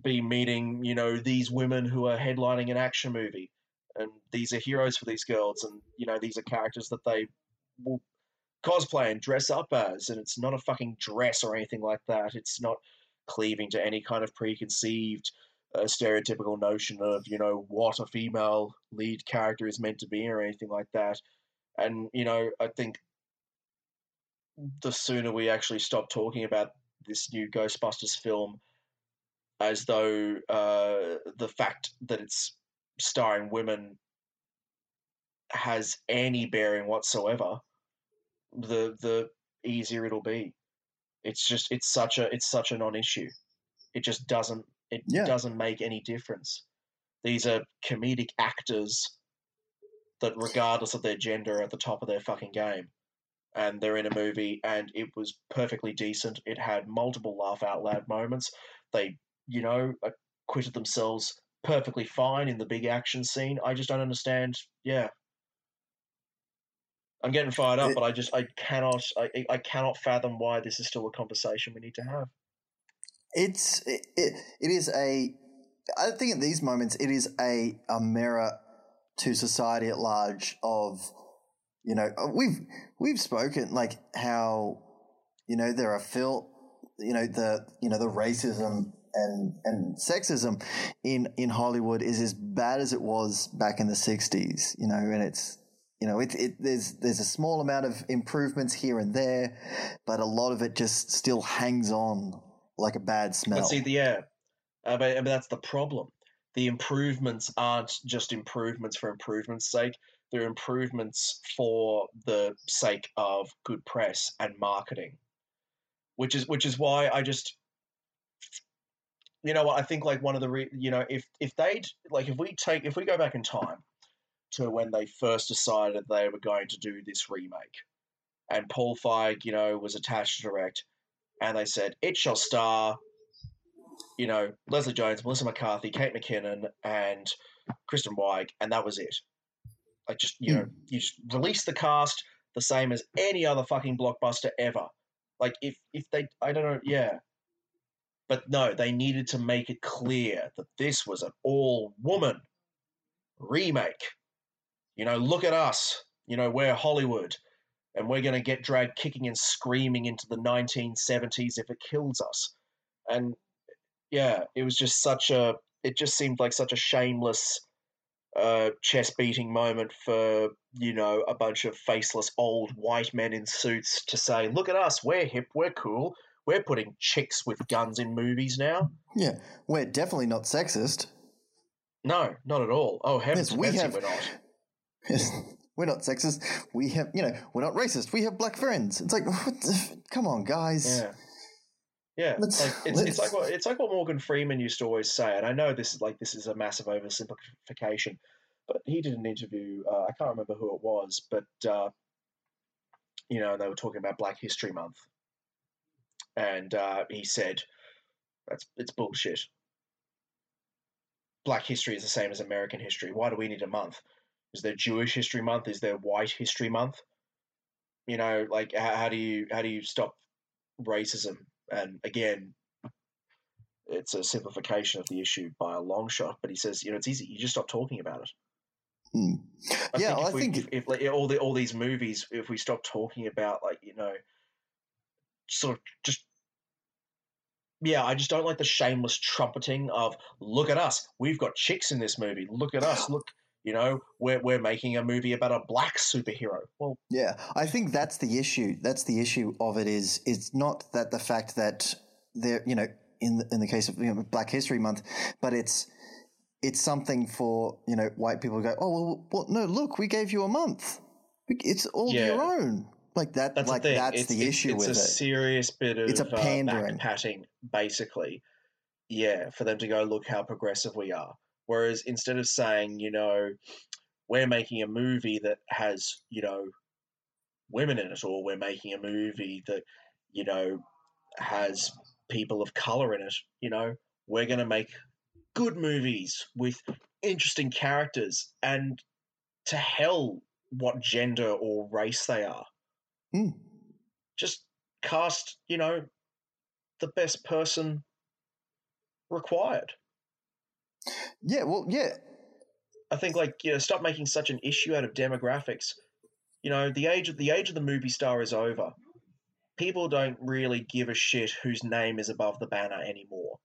be meeting, you know, these women who are headlining an action movie. And these are heroes for these girls, and, you know, these are characters that they will cosplay and dress up as, and it's not a fucking dress or anything like that. It's not cleaving to any kind of preconceived uh, stereotypical notion of, you know, what a female lead character is meant to be or anything like that. And, you know, I think the sooner we actually stop talking about this new Ghostbusters film as though uh, the fact that it's starring women has any bearing whatsoever, the the easier it'll be. It's just it's such a it's such a non-issue. It just doesn't it yeah. doesn't make any difference. These are comedic actors that, regardless of their gender, are at the top of their fucking game, and they're in a movie, and it was perfectly decent. It had multiple laugh out loud moments. They, you know, acquitted themselves perfectly fine in the big action scene. I just don't understand. Yeah. I'm getting fired up, but I just I cannot I, I cannot fathom why this is still a conversation we need to have. It's it, it, it is a I think at these moments it is a a mirror to society at large of, you know, we've we've spoken like how, you know, there are fil- you know the you know the racism and and sexism in in Hollywood is as bad as it was back in the sixties, you know, and it's You know, it, it, there's there's a small amount of improvements here and there, but a lot of it just still hangs on like a bad smell. But see, yeah, uh, but, but that's the problem. The improvements aren't just improvements for improvement's sake. They're improvements for the sake of good press and marketing, which is which is why I just, you know, what I think like one of the re- you know if if they like if we take if we go back in time to when they first decided they were going to do this remake, and Paul Feig, you know, was attached to direct, and they said, it shall star, you know, Leslie Jones, Melissa McCarthy, Kate McKinnon, and Kristen Wiig, and that was it. Like, just, you mm. know, you just release the cast the same as any other fucking blockbuster ever. Like, if, if they, I don't know, yeah. But no, they needed to make it clear that this was an all-woman remake. You know, look at us. You know, we're Hollywood, and we're going to get dragged kicking and screaming into the nineteen seventies if it kills us. And yeah, it was just such a, it just seemed like such a shameless uh, chest-beating moment for, you know, a bunch of faceless old white men in suits to say, look at us, we're hip, we're cool, we're putting chicks with guns in movies now. Yeah, we're definitely not sexist. No, not at all. Oh, heavens, yes, we have... we're not. We're not sexist. We have, you know, we're not racist. We have black friends. It's like, what the f- come on, guys. Yeah. Yeah, let's, like, it's, let's... it's like what, it's like what Morgan Freeman used to always say, and I know this is like this is a massive oversimplification, but he did an interview. Uh, I can't remember who it was, but uh, you know, they were talking about Black History Month, and uh, he said, "That's it's bullshit. Black history is the same as American history. Why do we need a month? Is there Jewish History Month? Is there White History Month? You know, like how, how do you how do you stop racism?" And again, it's a simplification of the issue by a long shot. But he says, you know, it's easy. You just stop talking about it. Hmm. I yeah, think well, if I we, think if, if like, all the all these movies, if we stop talking about, like, you know, sort of just. Yeah, I just don't like the shameless trumpeting of "Look at us, we've got chicks in this movie. Look at us, look, you know, we're we're making a movie about a black superhero." Well, yeah, I think that's the issue. That's the issue of it is it's not that the fact that they're, you know, in in the case of, you know, Black History Month, but it's it's something for, you know, white people to go, "Oh well, well no, look, we gave you a month. It's all yeah. your own." Like that, that's like the, that's it's, the it's, issue it's with it. It's a serious bit of it's a pandering, uh, back-patting, basically. Yeah, for them to go, "Look how progressive we are." Whereas instead of saying, you know, we're making a movie that has, you know, women in it, or we're making a movie that, you know, has people of color in it, you know, we're going to make good movies with interesting characters, and to hell what gender or race they are. Mm. Just cast, you know, the best person required. Yeah, well, yeah. I think, like, you know, stop making such an issue out of demographics. You know, the age of the age of the movie star is over. People don't really give a shit whose name is above the banner anymore.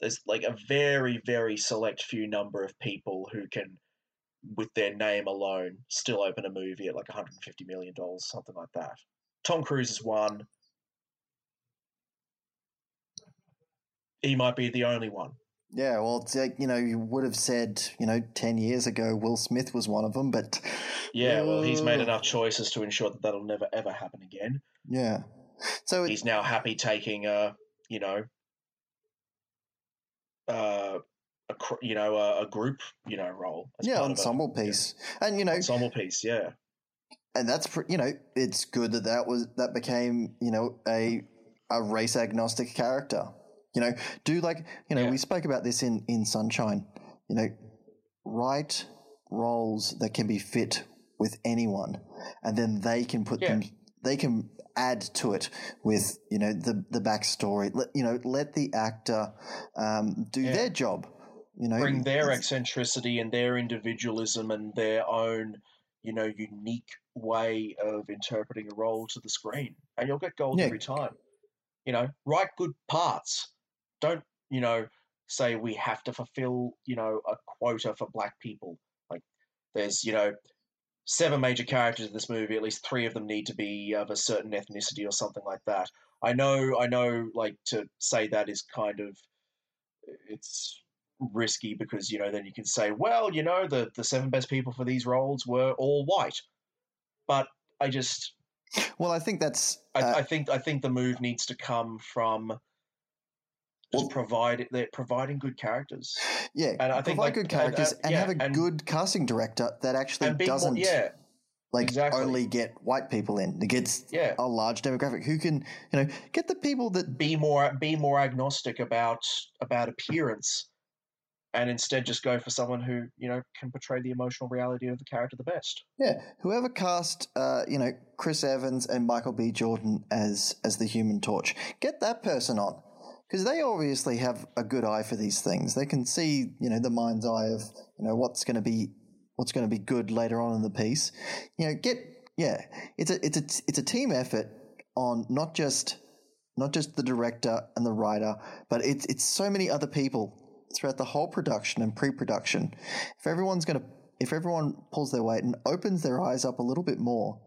There's like a very, very select few number of people who can, with their name alone, still open a movie at like one hundred fifty million dollars, something like that. Tom Cruise is one. He might be the only one. Yeah, well, it's like, you know, you would have said, you know, ten years ago Will Smith was one of them, but... Yeah, well, he's made enough choices to ensure that that'll never, ever happen again. Yeah. So it... He's now happy taking, uh, you know... Uh... A, you know, a, a group, you know, role. Yeah, ensemble a, piece. Yeah. And, you know... Ensemble piece, yeah. And that's, you know, it's good that that, was, that became, you know, a a race-agnostic character. You know, do like, you know, yeah. we spoke about this in, in Sunshine. You know, write roles that can be fit with anyone, and then they can put yeah. them... They can add to it with, you know, the, the backstory. Let, you know, let the actor um, do yeah. their job. You know, bring their eccentricity and their individualism and their own, you know, unique way of interpreting a role to the screen, and you'll get gold yeah. every time. You know, write good parts. Don't, you know, say we have to fulfill, you know, a quota for black people. Like, there's, you know, seven major characters in this movie. At least three of them need to be of a certain ethnicity or something like that. I know, I know, like, to say that is kind of, it's risky, because, you know, then you can say, well, you know, the the seven best people for these roles were all white. But I just well I think that's uh, I, I think I think the move needs to come from just well, provide they're providing good characters. Yeah, and I think like, good characters and, uh, and yeah, have a and, good casting director that actually doesn't more, yeah, like exactly. only get white people in. It gets yeah. a large demographic who can, you know, get the people that be more be more agnostic about about appearance. And instead just go for someone who, you know, can portray the emotional reality of the character the best. Yeah. Whoever cast, uh, you know, Chris Evans and Michael B. Jordan as as the Human Torch, get that person on, because they obviously have a good eye for these things. They can see, you know, the mind's eye of, you know, what's going to be what's going to be good later on in the piece. You know, get yeah, it's a it's a it's a team effort on not just not just the director and the writer, but it's it's so many other people throughout the whole production and pre-production. If everyone's going to, if everyone pulls their weight and opens their eyes up a little bit more,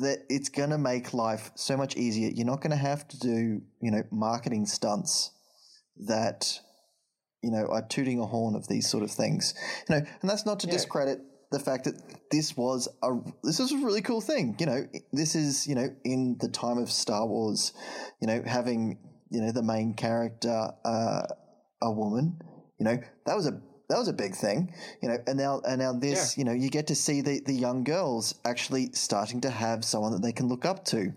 that it's going to make life so much easier. You're not going to have to do, you know, marketing stunts that, you know, are tooting a horn of these sort of things. You know, and that's not to yeah. discredit the fact that this was a this is a really cool thing. You know, this is, you know, in the time of Star Wars, you know, having, you know, the main character uh, a woman, you know, that was a that was a big thing, you know, and now and now this, yeah. you know, you get to see the, the young girls actually starting to have someone that they can look up to.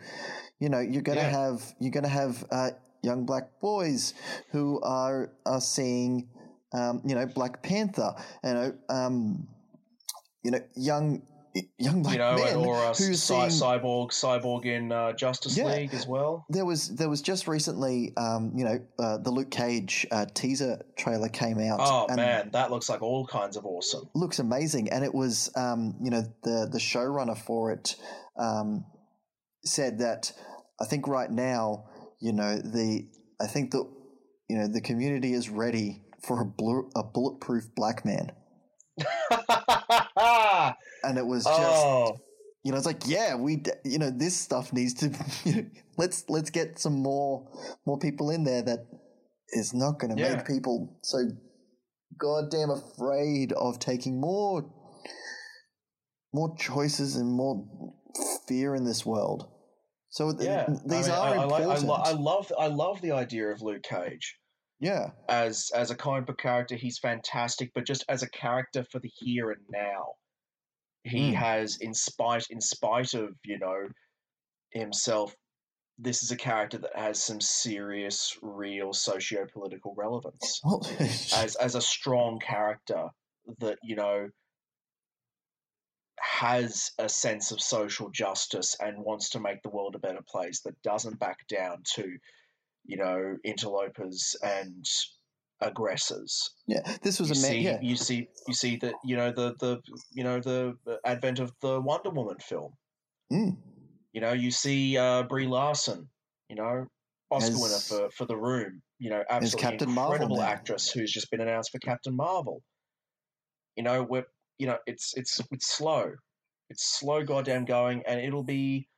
You know, you're gonna yeah. have you're gonna have uh, young black boys who are are seeing, um, you know, Black Panther, you know, um, you know, young young black you know, men or uh, who's cy- seeing cyborg cyborg in uh, Justice yeah, League as well. There was there was just recently, um, you know, uh, the Luke Cage uh, teaser trailer came out. Oh and man, that looks like all kinds of awesome. Looks amazing, and it was, um, you know, the the showrunner for it. Um, said that I think right now, you know, the I think that, you know, the community is ready for a blue, a bulletproof black man. And it was just, oh. you know, it's like, yeah, we, you know, this stuff needs to, you know, let's let's get some more more people in there that is not going to yeah. make people so goddamn afraid of taking more more choices and more fear in this world. So th- yeah. these I mean, are I, I important. Like, I, lo- I love I love the idea of Luke Cage. Yeah. As as a comic book character, he's fantastic, but just as a character for the here and now, he mm. has, in spite in spite of, you know, himself, this is a character that has some serious, real socio-political relevance. Oh. as as a strong character that, you know, has a sense of social justice and wants to make the world a better place, that doesn't back down to, you know, interlopers and aggressors. Yeah, this was you a man. See, yeah. You see, you see that, you know, the the you know the advent of the Wonder Woman film. Mm. You know, you see uh, Brie Larson, you know, Oscar as, winner for, for The Room. You know, absolutely Captain incredible Marvel, actress who's just been announced for Captain Marvel. You know, we're. You know, it's it's it's slow, it's slow goddamn going, and it'll be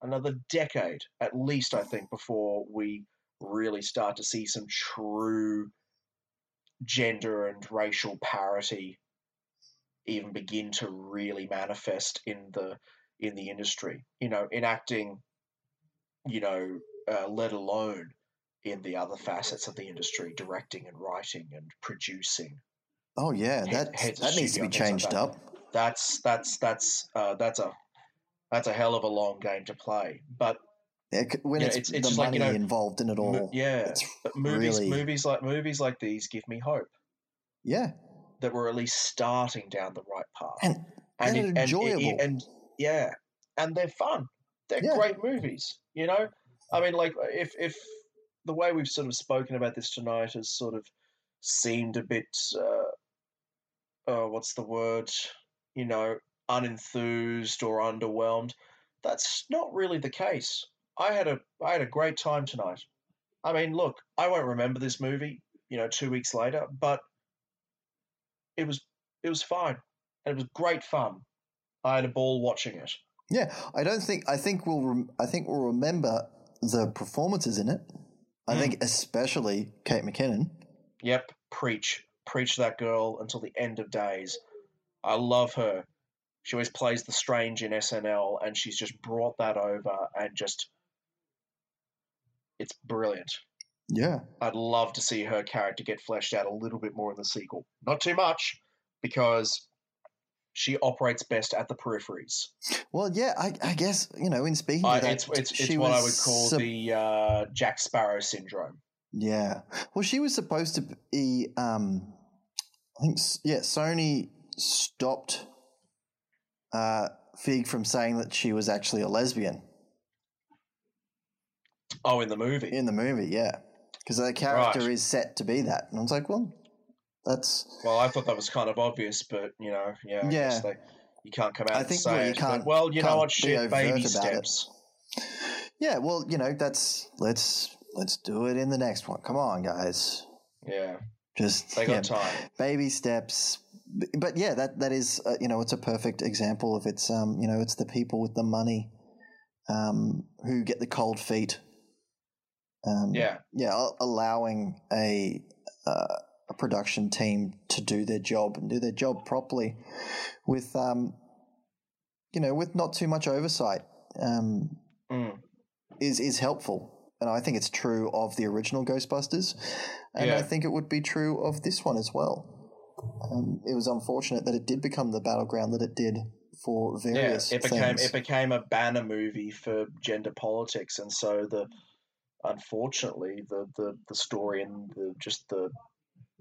another decade at least, I think, before we really start to see some true gender and racial parity even begin to really manifest in the in the industry. You know, in acting, you know, uh, let alone in the other facets of the industry, directing and writing and producing. Oh yeah, that head, head that needs to be changed like that. up. That's that's that's uh, that's a that's a hell of a long game to play. But yeah, when it's, know, it's, it's the money like, you know, involved in it all, mo- yeah. It's but movies, really... movies like movies like these give me hope. Yeah, that we're at least starting down the right path, and and, and it, enjoyable, and, and yeah, and they're fun. They're yeah. great movies. You know, I mean, like if if the way we've sort of spoken about this tonight has sort of seemed a bit. Uh, Uh, what's the word, you know, unenthused or underwhelmed. That's not really the case. I had a I had a great time tonight. I mean, look, I won't remember this movie, you know, two weeks later, but it was it was fine. And it was great fun. I had a ball watching it. Yeah, I don't think I think we'll rem- I think we'll remember the performances in it. I mm. think especially Kate McKinnon. Yep, preach. Preach that girl until the end of days. I love her. She always plays the strange in S N L, and she's just brought that over, and just it's brilliant. Yeah, I'd love to see her character get fleshed out a little bit more in the sequel. Not too much, because she operates best at the peripheries. Well, yeah, I, I guess, you know, in speaking of uh, that, it's, it's, it's what I would call sub- the uh, Jack Sparrow syndrome. Yeah, well, she was supposed to be. Um, I think, yeah, Sony stopped uh, Feig from saying that she was actually a lesbian. Oh, in the movie. In the movie, yeah, because the character right. is set to be that, and I was like, well, that's. Well, I thought that was kind of obvious, but you know, yeah, I yeah, guess they, you can't come out. I and think say well, you it, can't. But, well, you can't know what, shit, baby steps. It. Yeah, well, you know, that's let's. Let's do it in the next one. Come on, guys. Yeah. Just they got yeah, time. Baby steps. But yeah, that that is uh, you know, it's a perfect example of it's um you know, it's the people with the money um who get the cold feet. Um, yeah. Yeah, allowing a uh, a production team to do their job and do their job properly with, um, you know, with not too much oversight um, mm. is is helpful. And I think it's true of the original Ghostbusters, and yeah. I think it would be true of this one as well. Um, it was unfortunate that it did become the battleground that it did for various yeah, it became, things. It became a banner movie for gender politics, and so the unfortunately the the, the story and the just the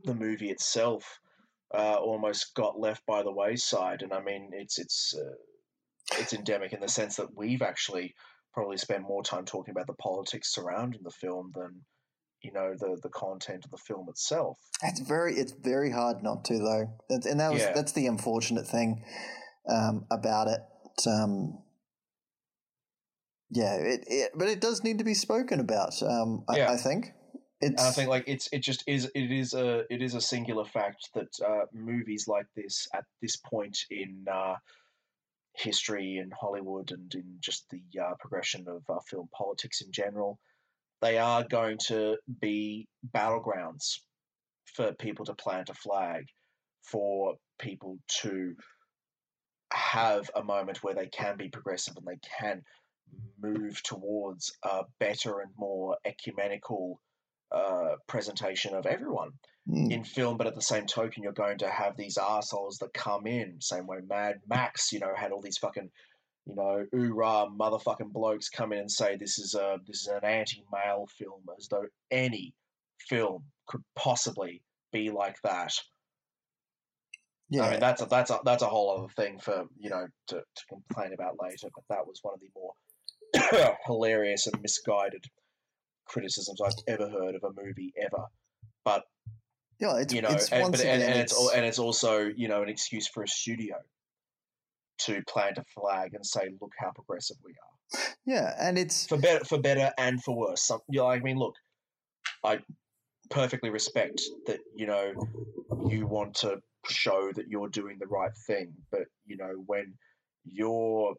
the movie itself uh, almost got left by the wayside. And I mean, it's it's uh, it's endemic in the sense that we've actually probably spend more time talking about the politics surrounding the film than, you know, the the content of the film itself. It's very it's very hard not to, though, and that was yeah. that's the unfortunate thing um, about it. Um, yeah, it, it but it does need to be spoken about. Um, yeah. I, I think it's. And I think like it's it just is it is a it is a singular fact that uh, movies like this at this point in. Uh, history in Hollywood and in just the uh, progression of uh, film politics in general, they are going to be battlegrounds for people to plant a flag, for people to have a moment where they can be progressive and they can move towards a better and more ecumenical uh, presentation of everyone in film. But at the same token, you're going to have these arseholes that come in, same way Mad Max, you know, had all these fucking, you know, ooh-rah motherfucking blokes come in and say this is a this is an anti-male film, as though any film could possibly be like that. Yeah, I mean that's a that's a that's a whole other thing for you know to, to complain about later. But that was one of the more hilarious and misguided criticisms I've ever heard of a movie ever. But Yeah, it's, you know, it's and, once but, again, and, and it's, it's and it's also you know an excuse for a studio to plant a flag and say, "Look how progressive we are." Yeah, and it's for better, for better, and for worse. Some, you know, I mean, look, I perfectly respect that you know you want to show that you're doing the right thing, but you know when your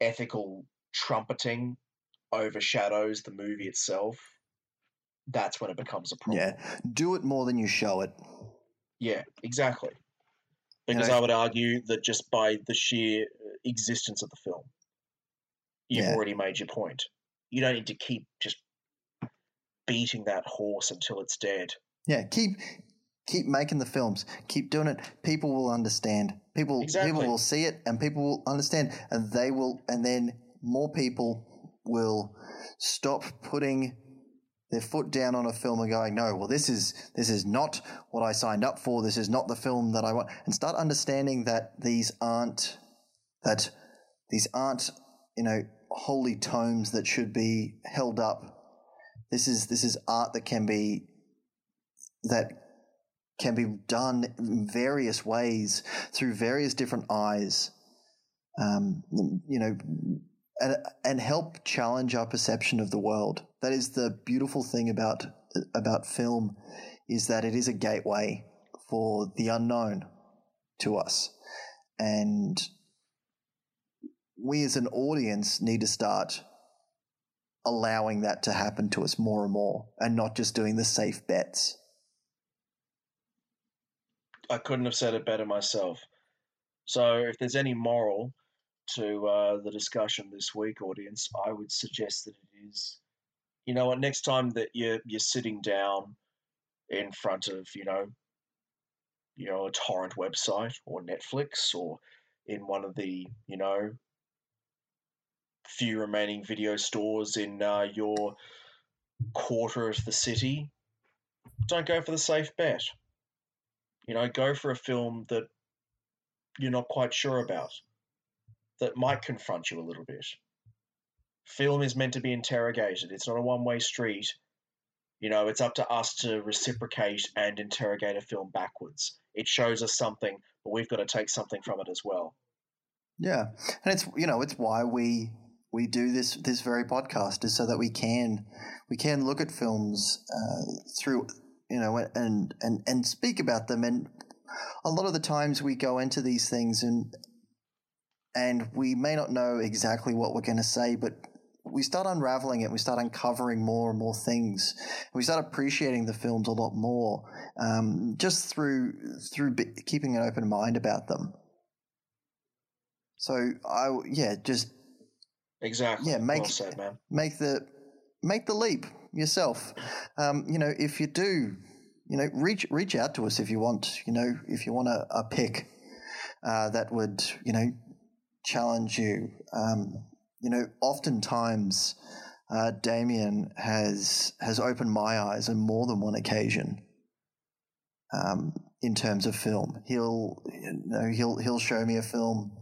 ethical trumpeting overshadows the movie itself, that's when it becomes a problem. Yeah, do it more than you show it. Yeah, exactly. Because you know, I would argue that just by the sheer existence of the film, you've yeah. already made your point. You don't need to keep just beating that horse until it's dead. Yeah, keep keep making the films. Keep doing it. People will understand. People exactly. people will see it, and people will understand, and they will, and then more people will stop putting their foot down on a film and going, no, well, this is this is not what I signed up for. This is not the film that I want. And start understanding that these aren't that these aren't you know holy tomes that should be held up. This is this is art that can be that can be done in various ways through various different eyes. Um, you know. And, and help challenge our perception of the world. That is the beautiful thing about about film, is that it is a gateway for the unknown to us. And we as an audience need to start allowing that to happen to us more and more, and not just doing the safe bets. I couldn't have said it better myself. So if there's any moral to uh, the discussion this week, audience, I would suggest that it is, you know what, next time that you're, you're sitting down in front of, you know, you know, a torrent website or Netflix, or in one of the, you know, few remaining video stores in uh, your quarter of the city, don't go for the safe bet. You know, go for a film that you're not quite sure about, that might confront you a little bit. Film is meant to be interrogated. It's not a one-way street. You know, it's up to us to reciprocate and interrogate a film backwards. It shows us something, but we've got to take something from it as well. Yeah, and it's you know it's why we we do this this very podcast, is so that we can we can look at films uh, through you know and and and speak about them. And a lot of the times we go into these things and. And we may not know exactly what we're going to say, but we start unraveling it. We start uncovering more and more things. We start appreciating the films a lot more, um, just through through b- keeping an open mind about them. So I yeah just exactly yeah make well said, man. make the make the leap yourself. Um, you know, if you do, you know, reach reach out to us if you want. You know, if you want a, a pick uh, that would, you know, challenge you. Um, you know, oftentimes uh, Damien has has opened my eyes on more than one occasion. Um, in terms of film, he'll you know, he'll he'll show me a film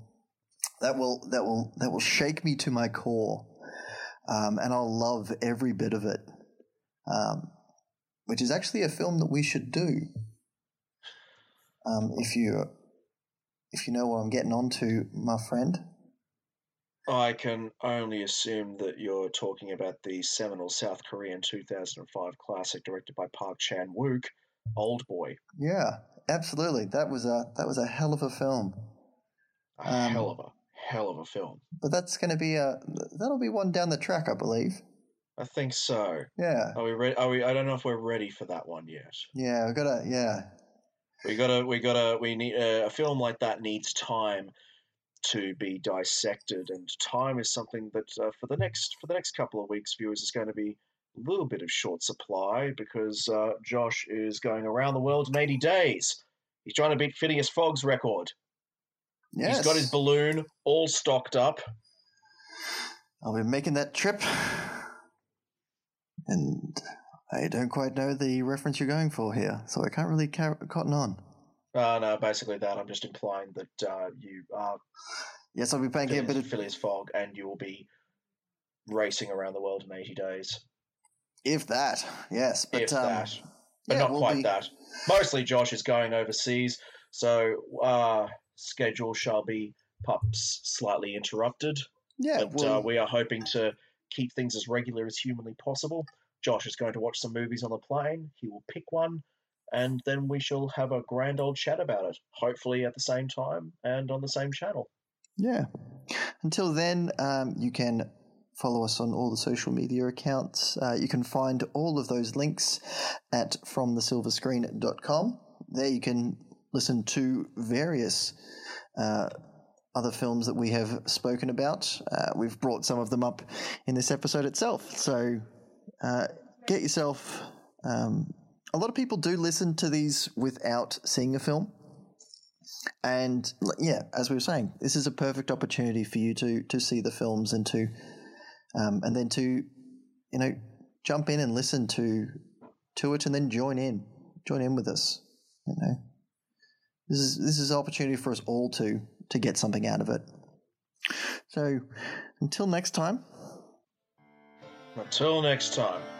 that will that will that will shake me to my core, um, and I'll love every bit of it. Um, which is actually a film that we should do. Um, if you if you know what I'm getting onto, my friend. I can only assume that you're talking about the seminal South Korean two thousand five classic directed by Park Chan-wook, Old Boy. Yeah, absolutely. That was a that was a hell of a film. A um, hell of a hell of a film. But that's going to be a that'll be one down the track, I believe. I think so. Yeah. Are we ready? Are we? I don't know if we're ready for that one yet. Yeah, we gotta. Yeah. We gotta. We gotta. We need uh, a film like that needs time to be dissected, and time is something that uh, for the next for the next couple of weeks, viewers, is going to be a little bit of short supply because uh, Josh is going around the world in eighty days. He's trying to beat Phineas Fogg's record. Yes. He's got his balloon all stocked up. I'll be making that trip. And I don't quite know the reference you're going for here, so I can't really ca- cotton on. Uh, no, basically that. I'm just implying that uh, you are... Yes, I'll be paying Phileas, a bit of... Phileas Fogg, and you will be racing around the world in eighty days. If that, yes. But, if um, that. But yeah, not we'll quite be... that. Mostly Josh is going overseas, so uh, schedule shall be perhaps slightly interrupted. Yeah, but we'll... uh, we are hoping to... keep things as regular as humanly possible. Josh is going to watch some movies on the plane. He will pick one, and then we shall have a grand old chat about it, hopefully at the same time and on the same channel. Yeah. Until then, um, you can follow us on all the social media accounts. Uh, you can find all of those links at from the silver screen dot com. There you can listen to various uh other films that we have spoken about. Uh, we've brought some of them up in this episode itself. So uh, get yourself... Um, a lot of people do listen to these without seeing a film. And yeah, as we were saying, this is a perfect opportunity for you to to see the films and to... Um, and then to, you know, jump in and listen to to it and then join in. Join in with us. You know, This is, this is an opportunity for us all to... to get something out of it. So, until next time. Until next time.